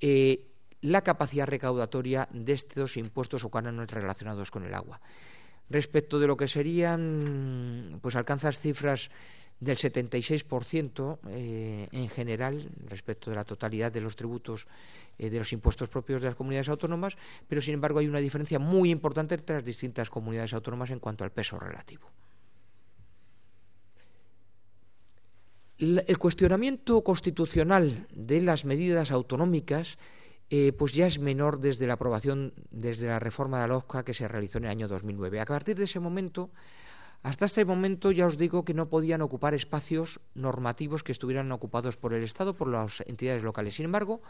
eh, la capacidad recaudatoria de estos impuestos o cánones relacionados con el agua. Respecto de lo que serían, pues alcanzas cifras del setenta y seis por ciento eh, en general respecto de la totalidad de los tributos, eh, de los impuestos propios de las comunidades autónomas, pero sin embargo hay una diferencia muy importante entre las distintas comunidades autónomas en cuanto al peso relativo. El cuestionamiento constitucional de las medidas autonómicas Eh, pues ya es menor desde la aprobación, desde la reforma de la LOFCA que se realizó en el año dos mil nueve. A partir de ese momento, hasta ese momento ya os digo que no podían ocupar espacios normativos que estuvieran ocupados por el Estado, por las entidades locales. Sin embargo,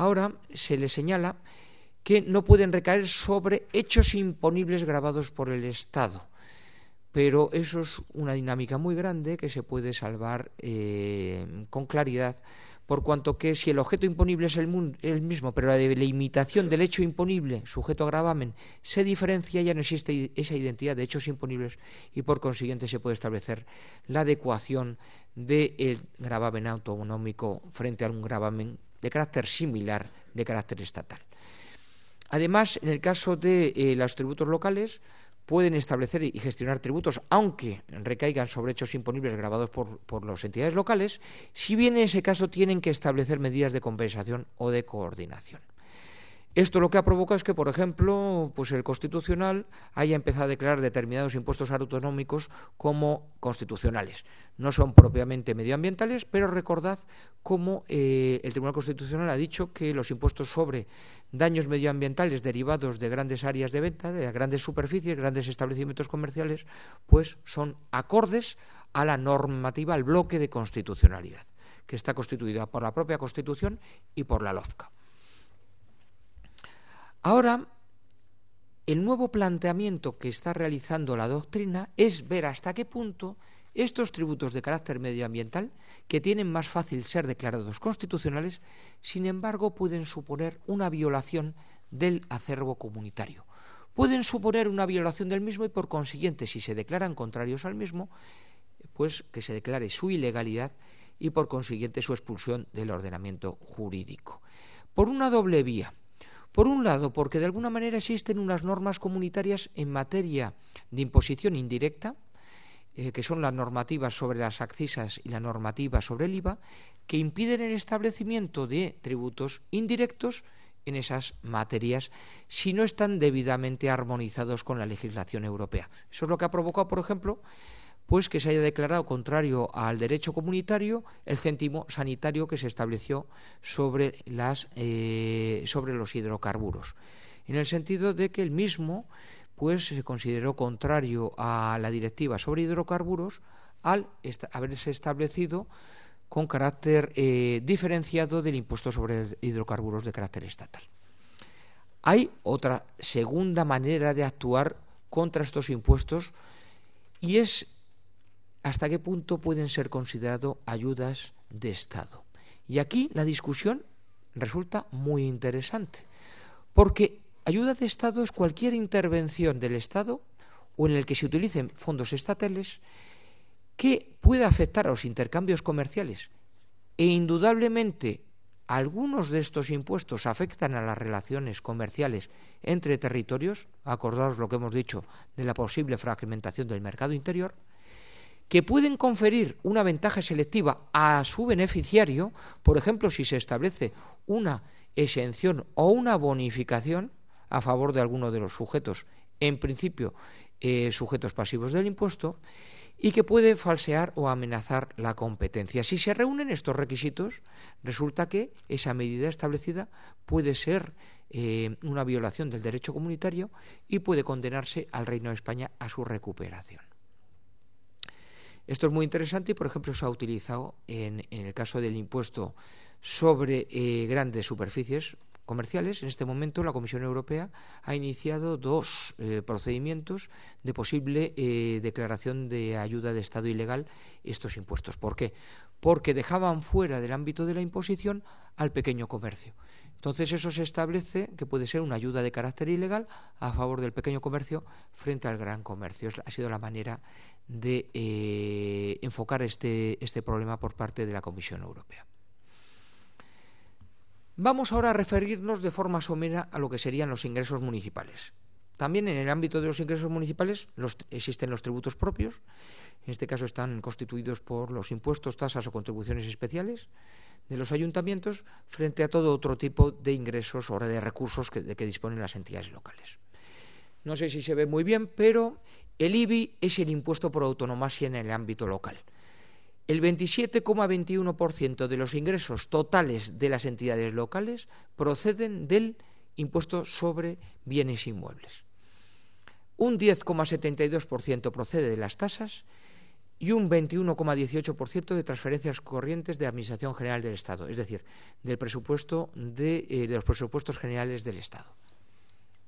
ahora se les señala que no pueden recaer sobre hechos imponibles gravados por el Estado. Pero eso es una dinámica muy grande que se puede salvar eh, con claridad, por cuanto que si el objeto imponible es el, mun- el mismo, pero la delimitación del hecho imponible, sujeto a gravamen, se diferencia, ya no existe esa identidad de hechos imponibles y por consiguiente se puede establecer la adecuación del gravamen autonómico frente a un gravamen de carácter similar, de carácter estatal. Además, en el caso de eh, los tributos locales, pueden establecer y gestionar tributos, aunque recaigan sobre hechos imponibles gravados por, por las entidades locales, si bien en ese caso tienen que establecer medidas de compensación o de coordinación. Esto lo que ha provocado es que, por ejemplo, pues el Constitucional haya empezado a declarar determinados impuestos autonómicos como constitucionales. No son propiamente medioambientales, pero recordad cómo eh, el Tribunal Constitucional ha dicho que los impuestos sobre daños medioambientales derivados de grandes áreas de venta, de las grandes superficies, grandes establecimientos comerciales, pues son acordes a la normativa, al bloque de constitucionalidad, que está constituida por la propia Constitución y por la LOFCA. Ahora, el nuevo planteamiento que está realizando la doctrina es ver hasta qué punto estos tributos de carácter medioambiental, que tienen más fácil ser declarados constitucionales, sin embargo pueden suponer una violación del acervo comunitario. Pueden suponer una violación del mismo y por consiguiente, si se declaran contrarios al mismo, pues que se declare su ilegalidad y por consiguiente su expulsión del ordenamiento jurídico. Por una doble vía. Por un lado, porque de alguna manera existen unas normas comunitarias en materia de imposición indirecta, Eh, que son las normativas sobre las accisas y la normativa sobre el IVA, que impiden el establecimiento de tributos indirectos en esas materias si no están debidamente armonizados con la legislación europea. Eso es lo que ha provocado, por ejemplo, pues que se haya declarado contrario al derecho comunitario el céntimo sanitario que se estableció sobre, las, eh, sobre los hidrocarburos, en el sentido de que el mismo pues se consideró contrario a la directiva sobre hidrocarburos al est- haberse establecido con carácter eh, diferenciado del impuesto sobre hidrocarburos de carácter estatal. Hay otra segunda manera de actuar contra estos impuestos y es hasta qué punto pueden ser considerados ayudas de Estado. Y aquí la discusión resulta muy interesante porque ayuda de Estado es cualquier intervención del Estado o en el que se utilicen fondos estatales que pueda afectar a los intercambios comerciales. E indudablemente algunos de estos impuestos afectan a las relaciones comerciales entre territorios, acordaos lo que hemos dicho de la posible fragmentación del mercado interior, que pueden conferir una ventaja selectiva a su beneficiario, por ejemplo, si se establece una exención o una bonificación a favor de alguno de los sujetos, en principio eh, sujetos pasivos del impuesto, y que puede falsear o amenazar la competencia. Si se reúnen estos requisitos, resulta que esa medida establecida puede ser eh, una violación del derecho comunitario y puede condenarse al Reino de España a su recuperación. Esto es muy interesante y, por ejemplo, se ha utilizado en, en el caso del impuesto sobre eh, grandes superficies comerciales. En este momento la Comisión Europea ha iniciado dos eh, procedimientos de posible eh, declaración de ayuda de Estado ilegal estos impuestos. ¿Por qué? Porque dejaban fuera del ámbito de la imposición al pequeño comercio. Entonces eso se establece que puede ser una ayuda de carácter ilegal a favor del pequeño comercio frente al gran comercio. Ha sido la manera de eh, enfocar este, este problema por parte de la Comisión Europea. Vamos ahora a referirnos de forma somera a lo que serían los ingresos municipales. También en el ámbito de los ingresos municipales los, existen los tributos propios. En este caso están constituidos por los impuestos, tasas o contribuciones especiales de los ayuntamientos frente a todo otro tipo de ingresos o de recursos que, de que disponen las entidades locales. No sé si se ve muy bien, pero el I B I es el impuesto por autonomía en el ámbito local. El veintisiete coma veintiuno por ciento de los ingresos totales de las entidades locales proceden del impuesto sobre bienes inmuebles. Un diez coma setenta y dos por ciento procede de las tasas y un veintiuno coma dieciocho por ciento de transferencias corrientes de Administración General del Estado, es decir, del presupuesto de, eh, de los presupuestos generales del Estado.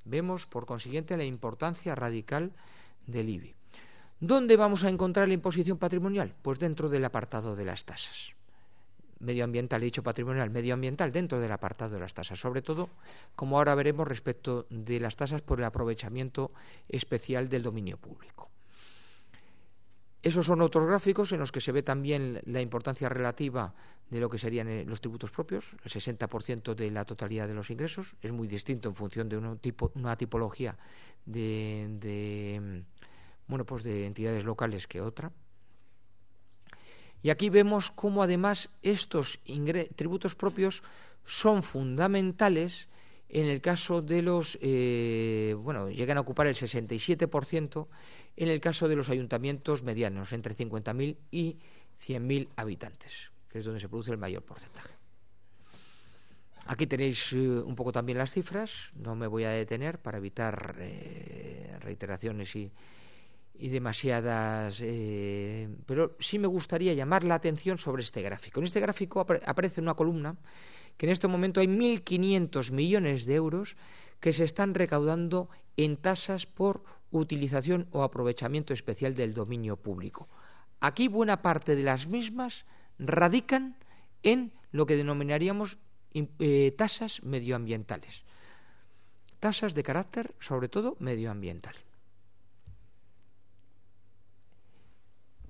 Vemos, por consiguiente, la importancia radical del I B I. ¿Dónde vamos a encontrar la imposición patrimonial? Pues dentro del apartado de las tasas. Medioambiental, he dicho patrimonial, medioambiental dentro del apartado de las tasas, sobre todo, como ahora veremos, respecto de las tasas por el aprovechamiento especial del dominio público. Esos son otros gráficos en los que se ve también la importancia relativa de lo que serían los tributos propios, el sesenta por ciento de la totalidad de los ingresos. Es muy distinto en función de una, tipo, una tipología de... de bueno, pues de entidades locales que otra. Y aquí vemos cómo además estos tributos propios son fundamentales en el caso de los, eh, bueno, llegan a ocupar el sesenta y siete por ciento en el caso de los ayuntamientos medianos, entre cincuenta mil y cien mil habitantes, que es donde se produce el mayor porcentaje. Aquí tenéis eh, un poco también las cifras, no me voy a detener para evitar eh, reiteraciones y... y demasiadas, eh, pero sí me gustaría llamar la atención sobre este gráfico. En este gráfico ap aparece una columna que en este momento hay mil quinientos millones de euros que se están recaudando en tasas por utilización o aprovechamiento especial del dominio público. Aquí buena parte de las mismas radican en lo que denominaríamos eh, tasas medioambientales, tasas de carácter sobre todo medioambiental.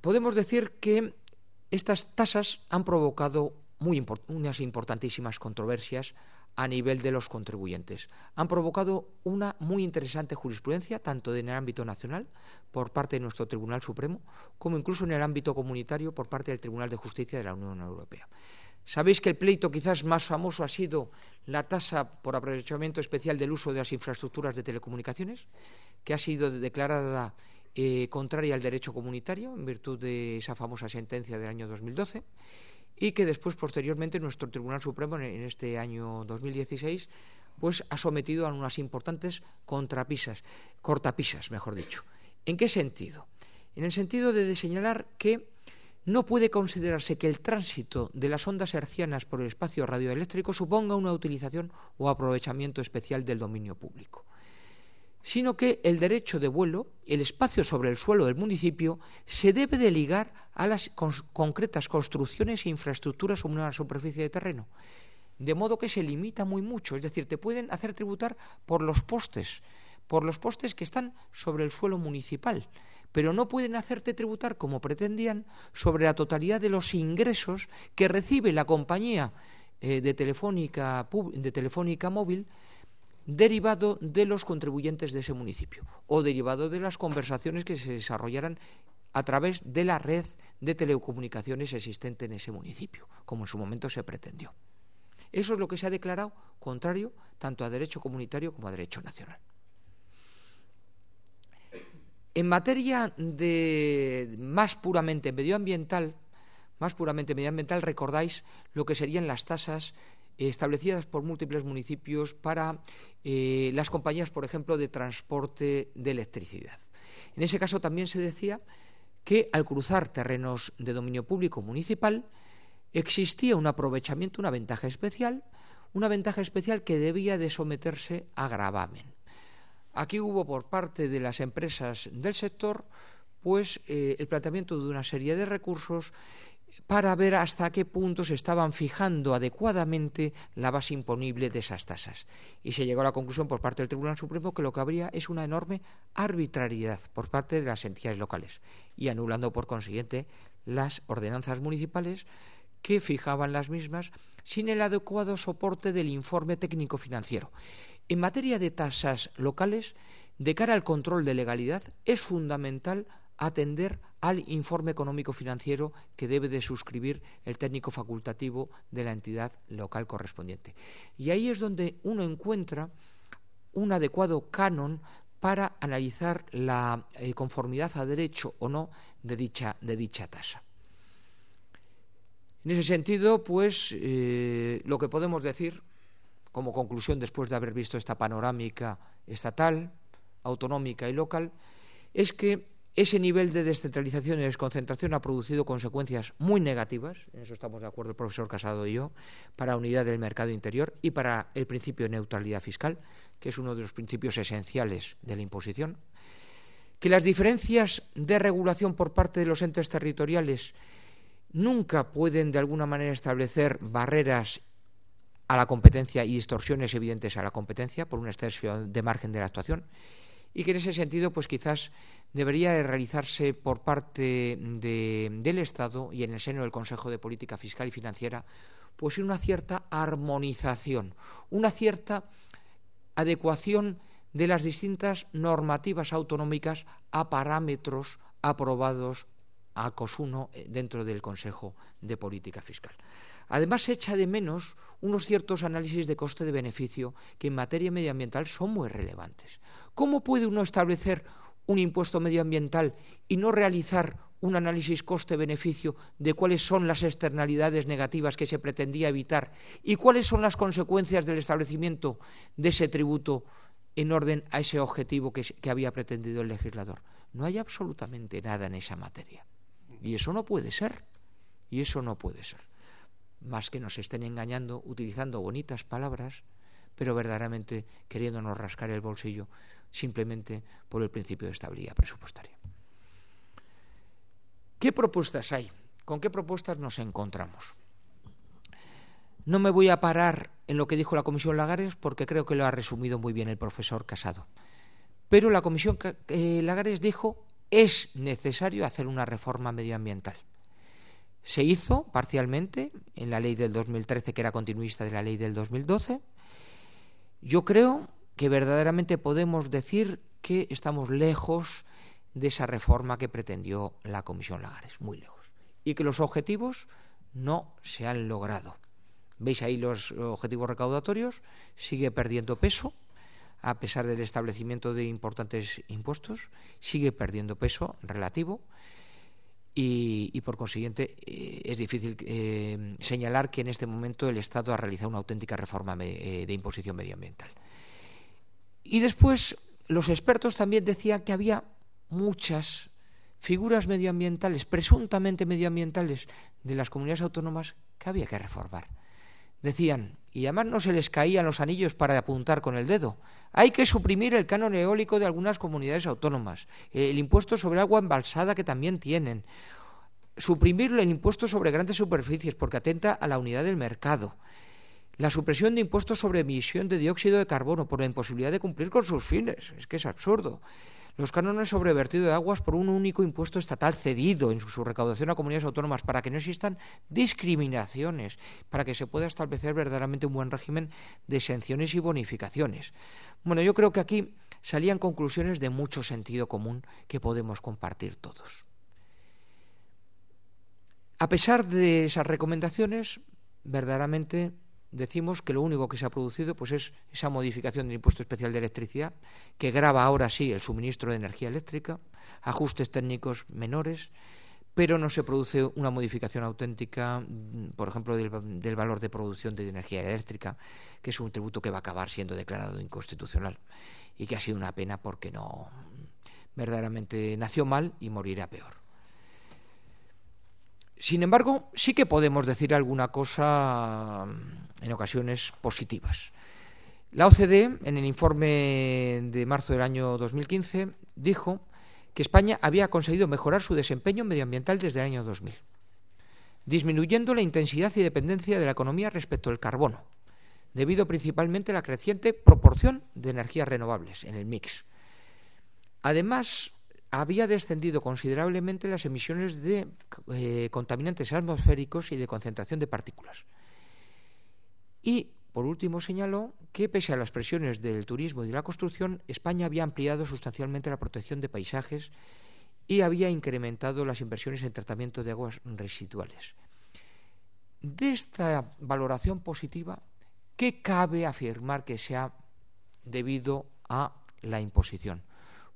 Podemos decir que estas tasas han provocado muy import- unas importantísimas controversias a nivel de los contribuyentes. Han provocado una muy interesante jurisprudencia, tanto en el ámbito nacional, por parte de nuestro Tribunal Supremo, como incluso en el ámbito comunitario, por parte del Tribunal de Justicia de la Unión Europea. Sabéis que el pleito quizás más famoso ha sido la tasa por aprovechamiento especial del uso de las infraestructuras de telecomunicaciones, que ha sido declarada Eh, contraria al derecho comunitario en virtud de esa famosa sentencia del año dos mil doce, y que después posteriormente nuestro Tribunal Supremo en, en este año dos mil dieciséis pues ha sometido a unas importantes contrapisas, cortapisas, mejor dicho. ¿En qué sentido? En el sentido de señalar que no puede considerarse que el tránsito de las ondas hercianas por el espacio radioeléctrico suponga una utilización o aprovechamiento especial del dominio público, sino que el derecho de vuelo, el espacio sobre el suelo del municipio, se debe de ligar a las concretas construcciones e infraestructuras sobre una superficie de terreno. De modo que se limita muy mucho, es decir, te pueden hacer tributar por los postes, por los postes que están sobre el suelo municipal, pero no pueden hacerte tributar, como pretendían, sobre la totalidad de los ingresos que recibe la compañía eh, de telefónica, de telefónica móvil, derivado de los contribuyentes de ese municipio o derivado de las conversaciones que se desarrollaran a través de la red de telecomunicaciones existente en ese municipio, como en su momento se pretendió. Eso es lo que se ha declarado contrario tanto a derecho comunitario como a derecho nacional. En materia de más puramente medioambiental, más puramente medioambiental, recordáis lo que serían las tasas establecidas por múltiples municipios para eh, las compañías, por ejemplo, de transporte de electricidad. En ese caso también se decía que al cruzar terrenos de dominio público municipal existía un aprovechamiento, una ventaja especial, una ventaja especial que debía de someterse a gravamen. Aquí hubo por parte de las empresas del sector pues eh, el planteamiento de una serie de recursos para ver hasta qué punto se estaban fijando adecuadamente la base imponible de esas tasas. Y se llegó a la conclusión por parte del Tribunal Supremo que lo que habría es una enorme arbitrariedad por parte de las entidades locales y anulando por consiguiente las ordenanzas municipales que fijaban las mismas sin el adecuado soporte del informe técnico financiero. En materia de tasas locales, de cara al control de legalidad, es fundamental atender al informe económico financiero que debe de suscribir el técnico facultativo de la entidad local correspondiente. Y ahí es donde uno encuentra un adecuado canon para analizar la eh, conformidad a derecho o no de dicha, de dicha tasa. En ese sentido, pues, eh, lo que podemos decir como conclusión después de haber visto esta panorámica estatal, autonómica y local, es que ese nivel de descentralización y desconcentración ha producido consecuencias muy negativas, en eso estamos de acuerdo el profesor Casado y yo, para la unidad del mercado interior y para el principio de neutralidad fiscal, que es uno de los principios esenciales de la imposición, que las diferencias de regulación por parte de los entes territoriales nunca pueden de alguna manera establecer barreras a la competencia y distorsiones evidentes a la competencia por un exceso de margen de la actuación y que en ese sentido pues quizás debería realizarse por parte de, del Estado y en el seno del Consejo de Política Fiscal y Financiera pues una cierta armonización, una cierta adecuación de las distintas normativas autonómicas a parámetros aprobados a COSUNO dentro del Consejo de Política Fiscal. Además, se echa de menos unos ciertos análisis de coste de beneficio que en materia medioambiental son muy relevantes. ¿Cómo puede uno establecer un impuesto medioambiental y no realizar un análisis coste-beneficio de cuáles son las externalidades negativas que se pretendía evitar y cuáles son las consecuencias del establecimiento de ese tributo en orden a ese objetivo que, que había pretendido el legislador? No hay absolutamente nada en esa materia. Y eso no puede ser. Y eso no puede ser. Más que nos estén engañando, utilizando bonitas palabras, pero verdaderamente queriéndonos rascar el bolsillo simplemente por el principio de estabilidad presupuestaria. ¿Qué propuestas hay? ¿Con qué propuestas nos encontramos? No me voy a parar en lo que dijo la Comisión Lagares porque creo que lo ha resumido muy bien el profesor Casado. Pero la Comisión eh, Lagares dijo: es necesario hacer una reforma medioambiental. Se hizo parcialmente en la ley del dos mil trece, que era continuista de la ley del dos mil doce. Yo creo que verdaderamente podemos decir que estamos lejos de esa reforma que pretendió la Comisión Lagares, muy lejos, y que los objetivos no se han logrado. Veis ahí los objetivos recaudatorios, sigue perdiendo peso. A pesar del establecimiento de importantes impuestos, sigue perdiendo peso relativo y, y por consiguiente, eh, es difícil eh, señalar que en este momento el Estado ha realizado una auténtica reforma me, eh, de imposición medioambiental. Y después, los expertos también decían que había muchas figuras medioambientales, presuntamente medioambientales, de las comunidades autónomas que había que reformar. Decían, y además no se les caían los anillos para apuntar con el dedo, hay que suprimir el canon eólico de algunas comunidades autónomas, el impuesto sobre agua embalsada que también tienen, suprimir el impuesto sobre grandes superficies porque atenta a la unidad del mercado, la supresión de impuestos sobre emisión de dióxido de carbono por la imposibilidad de cumplir con sus fines, es que es absurdo. Los cánones sobre vertido de aguas por un único impuesto estatal cedido en su recaudación a comunidades autónomas para que no existan discriminaciones, para que se pueda establecer verdaderamente un buen régimen de exenciones y bonificaciones. Bueno, yo creo que aquí salían conclusiones de mucho sentido común que podemos compartir todos. A pesar de esas recomendaciones, verdaderamente decimos que lo único que se ha producido pues es esa modificación del impuesto especial de electricidad, que grava ahora sí el suministro de energía eléctrica, ajustes técnicos menores, pero no se produce una modificación auténtica, por ejemplo, del, del valor de producción de energía eléctrica, que es un tributo que va a acabar siendo declarado inconstitucional y que ha sido una pena porque no verdaderamente nació mal y morirá peor. Sin embargo, sí que podemos decir alguna cosa en ocasiones positivas. La O C D E, en el informe de marzo del año dos mil quince, dijo que España había conseguido mejorar su desempeño medioambiental desde el año dos mil, disminuyendo la intensidad y dependencia de la economía respecto al carbono, debido principalmente a la creciente proporción de energías renovables en el mix. Además, había descendido considerablemente las emisiones de eh, contaminantes atmosféricos y de concentración de partículas. Y, por último, señaló que, pese a las presiones del turismo y de la construcción, España había ampliado sustancialmente la protección de paisajes y había incrementado las inversiones en tratamiento de aguas residuales. De esta valoración positiva, ¿qué cabe afirmar que sea debido a la imposición?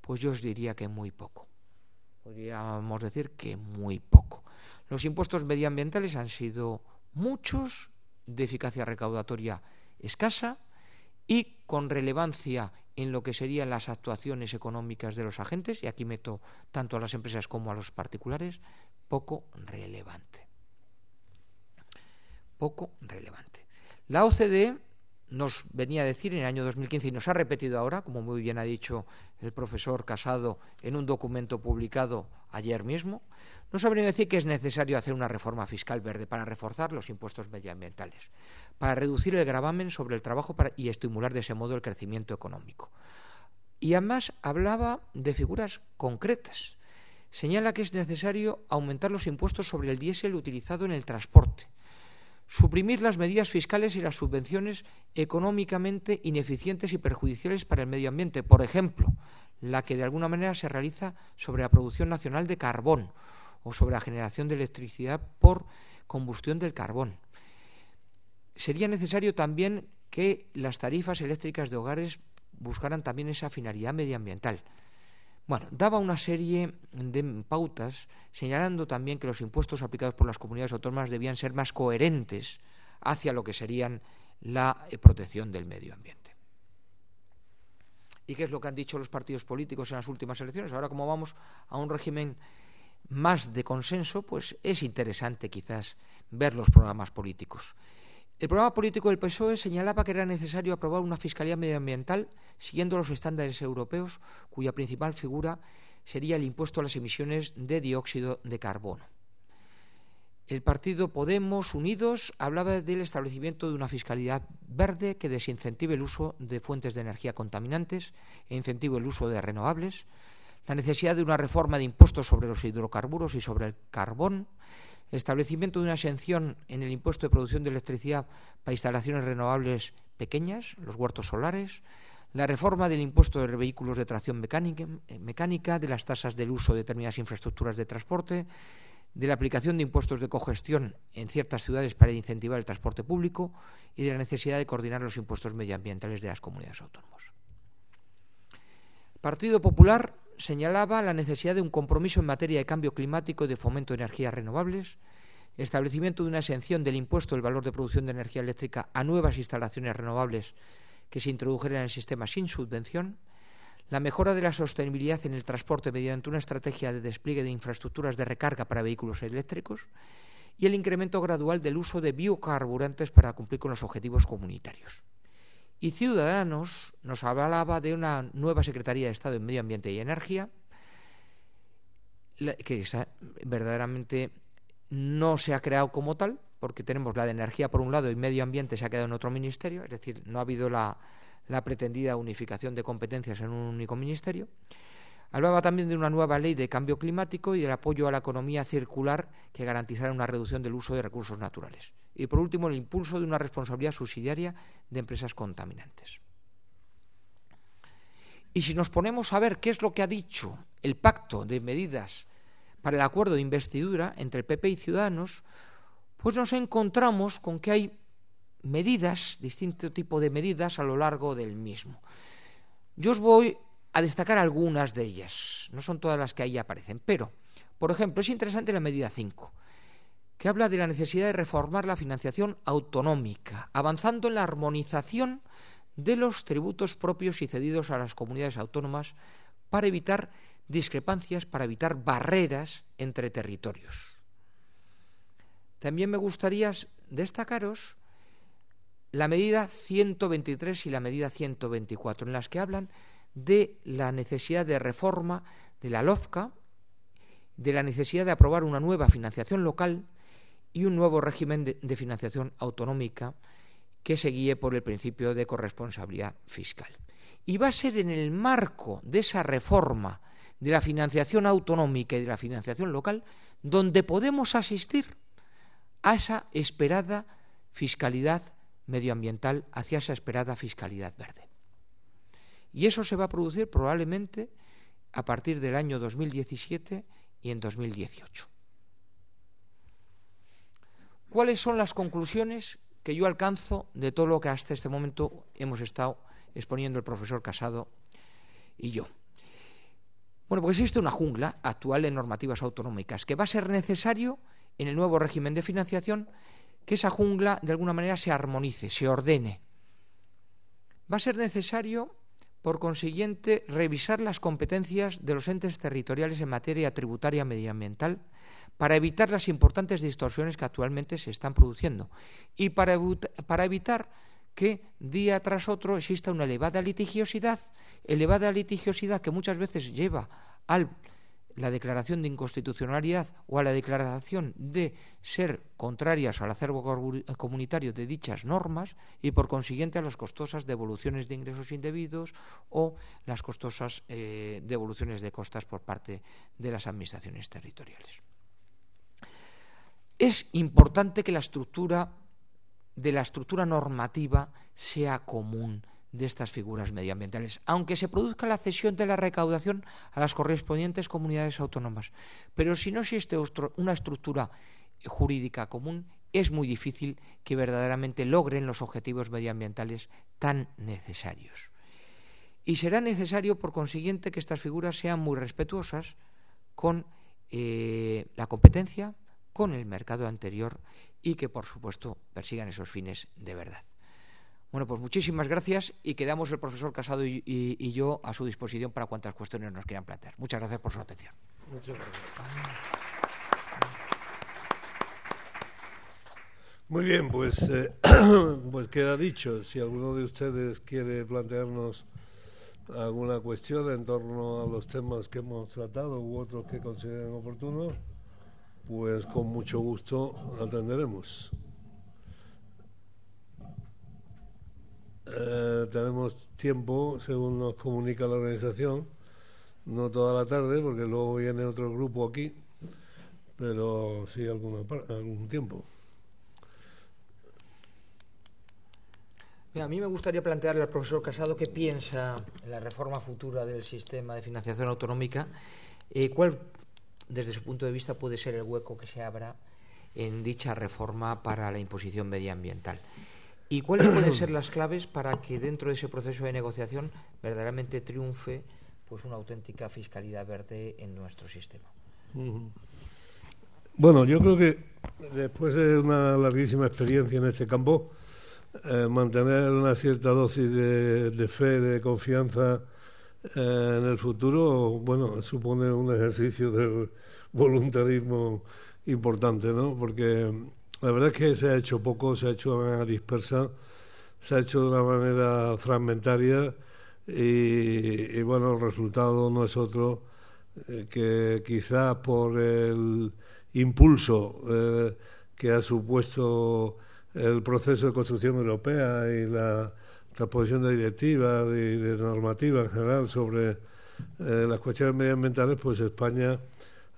Pues yo os diría que muy poco. Podríamos decir que muy poco. Los impuestos medioambientales han sido muchos, de eficacia recaudatoria escasa y con relevancia en lo que serían las actuaciones económicas de los agentes, y aquí meto tanto a las empresas como a los particulares, poco relevante. Poco relevante. La O C D E nos venía a decir en el año dos mil quince, y nos ha repetido ahora, como muy bien ha dicho el profesor Casado en un documento publicado ayer mismo, nos ha venido a decir que es necesario hacer una reforma fiscal verde para reforzar los impuestos medioambientales, para reducir el gravamen sobre el trabajo para, y estimular de ese modo el crecimiento económico. Y además hablaba de figuras concretas. Señala que es necesario aumentar los impuestos sobre el diésel utilizado en el transporte, suprimir las medidas fiscales y las subvenciones económicamente ineficientes y perjudiciales para el medio ambiente, por ejemplo, la que de alguna manera se realiza sobre la producción nacional de carbón o sobre la generación de electricidad por combustión del carbón. Sería necesario también que las tarifas eléctricas de hogares buscaran también esa finalidad medioambiental. Bueno, daba una serie de pautas, señalando también que los impuestos aplicados por las comunidades autónomas debían ser más coherentes hacia lo que serían la protección del medio ambiente. ¿Y qué es lo que han dicho los partidos políticos en las últimas elecciones? Ahora, como vamos a un régimen más de consenso, pues es interesante quizás ver los programas políticos. El programa político del P S O E señalaba que era necesario aprobar una fiscalía medioambiental siguiendo los estándares europeos, cuya principal figura sería el impuesto a las emisiones de dióxido de carbono. El Partido Podemos Unidos hablaba del establecimiento de una fiscalidad verde que desincentive el uso de fuentes de energía contaminantes e incentive el uso de renovables, la necesidad de una reforma de impuestos sobre los hidrocarburos y sobre el carbón, el establecimiento de una exención en el impuesto de producción de electricidad para instalaciones renovables pequeñas, los huertos solares, la reforma del impuesto de vehículos de tracción mecánica, mecánica, de las tasas del uso de determinadas infraestructuras de transporte, de la aplicación de impuestos de cogestión en ciertas ciudades para incentivar el transporte público y de la necesidad de coordinar los impuestos medioambientales de las comunidades autónomas. El Partido Popular señalaba la necesidad de un compromiso en materia de cambio climático y de fomento de energías renovables, establecimiento de una exención del impuesto del valor de producción de energía eléctrica a nuevas instalaciones renovables que se introdujeran en el sistema sin subvención, la mejora de la sostenibilidad en el transporte mediante una estrategia de despliegue de infraestructuras de recarga para vehículos eléctricos y el incremento gradual del uso de biocarburantes para cumplir con los objetivos comunitarios. Y Ciudadanos nos hablaba de una nueva Secretaría de Estado en Medio Ambiente y Energía, que verdaderamente no se ha creado como tal, porque tenemos la de Energía por un lado y Medio Ambiente se ha quedado en otro ministerio, es decir, no ha habido la, la pretendida unificación de competencias en un único ministerio. Hablaba también de una nueva ley de cambio climático y del apoyo a la economía circular que garantizara una reducción del uso de recursos naturales. Y, por último, el impulso de una responsabilidad subsidiaria de empresas contaminantes. Y si nos ponemos a ver qué es lo que ha dicho el pacto de medidas para el acuerdo de investidura entre el P P y Ciudadanos, pues nos encontramos con que hay medidas, distinto tipo de medidas a lo largo del mismo. Yo os voy a destacar algunas de ellas, no son todas las que ahí aparecen, pero, por ejemplo, es interesante la medida cinco, que habla de la necesidad de reformar la financiación autonómica, avanzando en la armonización de los tributos propios y cedidos a las comunidades autónomas para evitar discrepancias, para evitar barreras entre territorios. También me gustaría destacaros la medida ciento veintitrés y la medida ciento veinticuatro, en las que hablan de la necesidad de reforma de la LOFCA, de la necesidad de aprobar una nueva financiación local y un nuevo régimen de, de financiación autonómica que se guíe por el principio de corresponsabilidad fiscal. Y va a ser en el marco de esa reforma de la financiación autonómica y de la financiación local donde podemos asistir a esa esperada fiscalidad medioambiental, hacia esa esperada fiscalidad verde. Y eso se va a producir probablemente a partir del año dos mil diecisiete y en dos mil dieciocho. ¿Cuáles son las conclusiones que yo alcanzo de todo lo que hasta este momento hemos estado exponiendo el profesor Casado y yo? Bueno, pues existe una jungla actual de normativas autonómicas que va a ser necesario en el nuevo régimen de financiación que esa jungla de alguna manera se armonice, se ordene. Va a ser necesario, por consiguiente, revisar las competencias de los entes territoriales en materia tributaria medioambiental para evitar las importantes distorsiones que actualmente se están produciendo y para, evita- para evitar que día tras otro exista una elevada litigiosidad, elevada litigiosidad que muchas veces lleva al... la declaración de inconstitucionalidad o a la declaración de ser contrarias al acervo comunitario de dichas normas y, por consiguiente, a las costosas devoluciones de ingresos indebidos o las costosas eh, devoluciones de costas por parte de las administraciones territoriales. Es importante que la estructura de la estructura normativa sea común de estas figuras medioambientales, aunque se produzca la cesión de la recaudación a las correspondientes comunidades autónomas. Pero si no existe una estructura jurídica común, es muy difícil que verdaderamente logren los objetivos medioambientales tan necesarios. Y será necesario, por consiguiente, que estas figuras sean muy respetuosas con eh, la competencia, con el mercado anterior y que, por supuesto, persigan esos fines de verdad. Bueno, pues muchísimas gracias y quedamos el profesor Casado y, y, y yo a su disposición para cuantas cuestiones nos quieran plantear. Muchas gracias por su atención. Muchas gracias. Muy bien, pues, eh, pues queda dicho. Si alguno de ustedes quiere plantearnos alguna cuestión en torno a los temas que hemos tratado u otros que consideren oportunos, pues con mucho gusto atenderemos. Eh, tenemos tiempo, según nos comunica la organización, no toda la tarde, porque luego viene otro grupo aquí, pero sí alguna, algún tiempo. Mira, a mí me gustaría plantearle al profesor Casado qué piensa en la reforma futura del sistema de financiación autonómica, eh, cuál, desde su punto de vista, puede ser el hueco que se abra en dicha reforma para la imposición medioambiental. ¿Y cuáles pueden ser las claves para que dentro de ese proceso de negociación verdaderamente triunfe pues una auténtica fiscalidad verde en nuestro sistema? Bueno, yo creo que después de una larguísima experiencia en este campo, eh, mantener una cierta dosis de, de fe, de confianza eh, en el futuro, bueno, supone un ejercicio de voluntarismo importante, ¿no? Porque la verdad es que se ha hecho poco, se ha hecho de manera dispersa, se ha hecho de una manera fragmentaria y, y bueno, el resultado no es otro eh, que quizás por el impulso eh, que ha supuesto el proceso de construcción europea y la transposición de directivas y de normativa en general sobre eh, las cuestiones medioambientales, pues España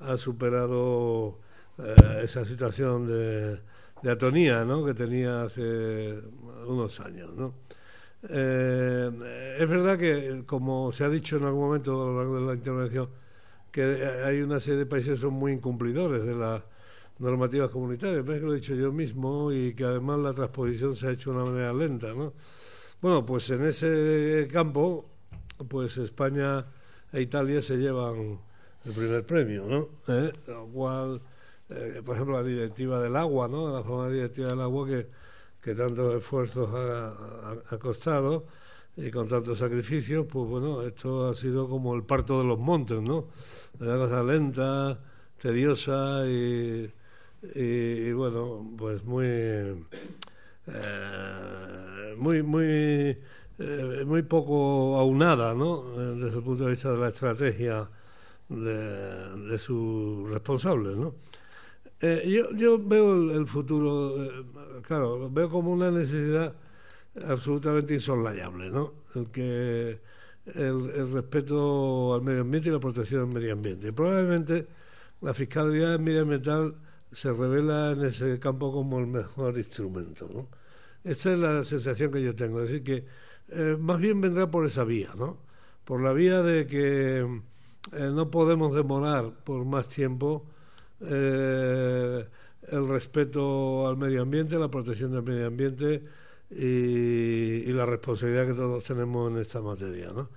ha superado Eh, esa situación de, de atonía, ¿no?, que tenía hace unos años, ¿no? Eh, es verdad que, como se ha dicho en algún momento a lo largo de la intervención, que hay una serie de países que son muy incumplidores de las normativas comunitarias, pero es que lo he dicho yo mismo y que además la transposición se ha hecho de una manera lenta, ¿no? Bueno, pues en ese campo, pues España e Italia se llevan el primer premio, ¿no? ¿Eh? Lo cual... Eh, por ejemplo, la directiva del agua, ¿no?, la famosa directiva del agua que, que tantos esfuerzos ha, ha, ha costado y con tantos sacrificios, pues bueno, esto ha sido como el parto de los montes, ¿no? Una cosa lenta, tediosa y, y, y bueno, pues muy eh, muy muy eh, muy poco aunada, ¿no?, desde el punto de vista de la estrategia de, de sus responsables, ¿no? Eh, yo, yo veo el, el futuro, eh, claro, lo veo como una necesidad absolutamente insoslayable, ¿no?, el que el, el respeto al medio ambiente y la protección del medio ambiente. Y probablemente la fiscalidad medioambiental se revela en ese campo como el mejor instrumento, ¿no? Esta es la sensación que yo tengo, es decir, que eh, más bien vendrá por esa vía, ¿no?, por la vía de que eh, no podemos demorar por más tiempo eh, el respeto al medio ambiente, la protección del medio ambiente y, y la responsabilidad que todos tenemos en esta materia, ¿no?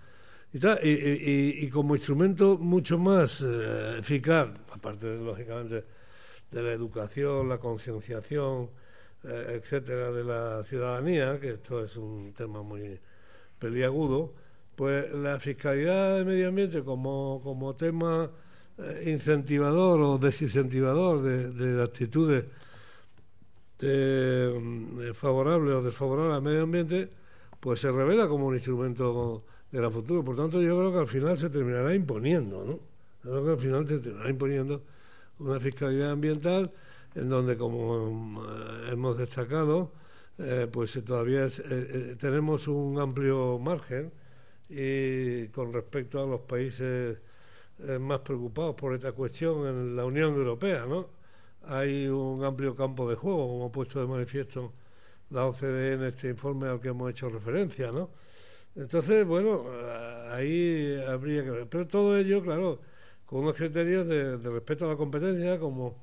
Y, y, y, y como instrumento mucho más eh, eficaz, aparte, de, lógicamente, de la educación, la concienciación, eh, etcétera, de la ciudadanía, que esto es un tema muy peliagudo, pues la fiscalidad de medio ambiente como, como tema eh, incentivador o desincentivador de, de actitudes eh, favorables o desfavorables al medio ambiente, pues se revela como un instrumento de la futuro. Por tanto, yo creo que al final se terminará imponiendo, ¿no? Yo creo que al final se terminará imponiendo una fiscalidad ambiental en donde, como hemos destacado, eh, pues todavía es, eh, tenemos un amplio margen y con respecto a los países eh, más preocupados por esta cuestión en la Unión Europea, ¿no? Hay un amplio campo de juego, como ha puesto de manifiesto la O C D E en este informe al que hemos hecho referencia, ¿no? Entonces, bueno, ahí habría que ver. Pero todo ello, claro, con unos criterios de, de respeto a la competencia, como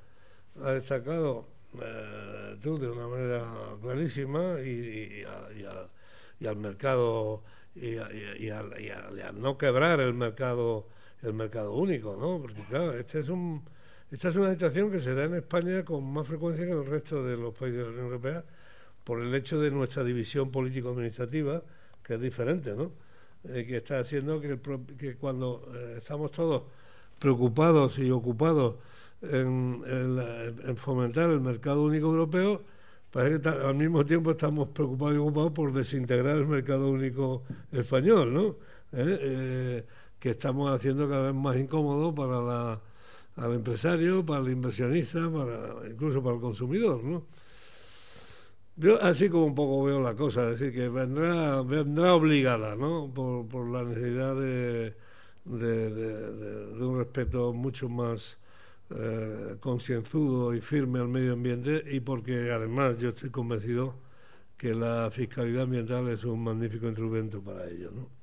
ha destacado eh, tú de una manera clarísima, y, y, a, y, a, y al mercado, y, a, y, a, y, a, y a no quebrar el mercado el mercado único, ¿no? Porque, claro, este es un, esta es una situación que se da en España con más frecuencia que en el resto de los países de la Unión Europea, por el hecho de nuestra división político-administrativa, que es diferente, ¿no? Eh, que está haciendo que, el pro, que cuando eh, estamos todos preocupados y ocupados en, en, la, en fomentar el mercado único europeo, parece que ta, al mismo tiempo estamos preocupados y ocupados por desintegrar el mercado único español, ¿no? Eh, eh, que estamos haciendo cada vez más incómodo para la, al empresario, para el inversionista, para incluso para el consumidor, ¿no? Yo así como un poco veo la cosa, es decir, que vendrá vendrá obligada, ¿no?, por, por la necesidad de, de, de, de un respeto mucho más eh, concienzudo y firme al medio ambiente, y porque además yo estoy convencido que la fiscalidad ambiental es un magnífico instrumento para ello, ¿no?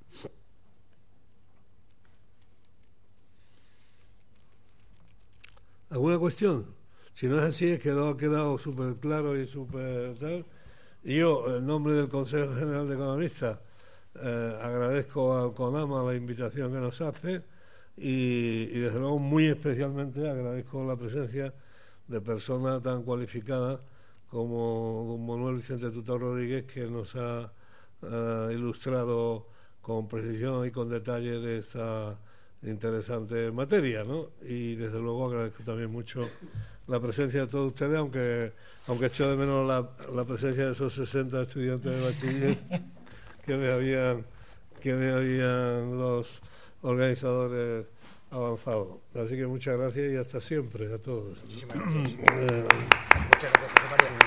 ¿Alguna cuestión? Si no es así, es que ha quedado súper claro y súper tal. Y yo, en nombre del Consejo General de Economistas, eh, agradezco al CONAMA la invitación que nos hace y, y, desde luego, muy especialmente agradezco la presencia de personas tan cualificadas como don Manuel Vicente-Tutor Rodríguez, que nos ha eh, ilustrado con precisión y con detalle de esta interesante materia, ¿no? Y, desde luego, agradezco también mucho la presencia de todos ustedes, aunque aunque echo de menos la, la presencia de esos sesenta estudiantes de bachiller que me habían que me habían los organizadores avanzado. Así que muchas gracias y hasta siempre a todos. Muchísimas gracias. Eh, muchas gracias, José María.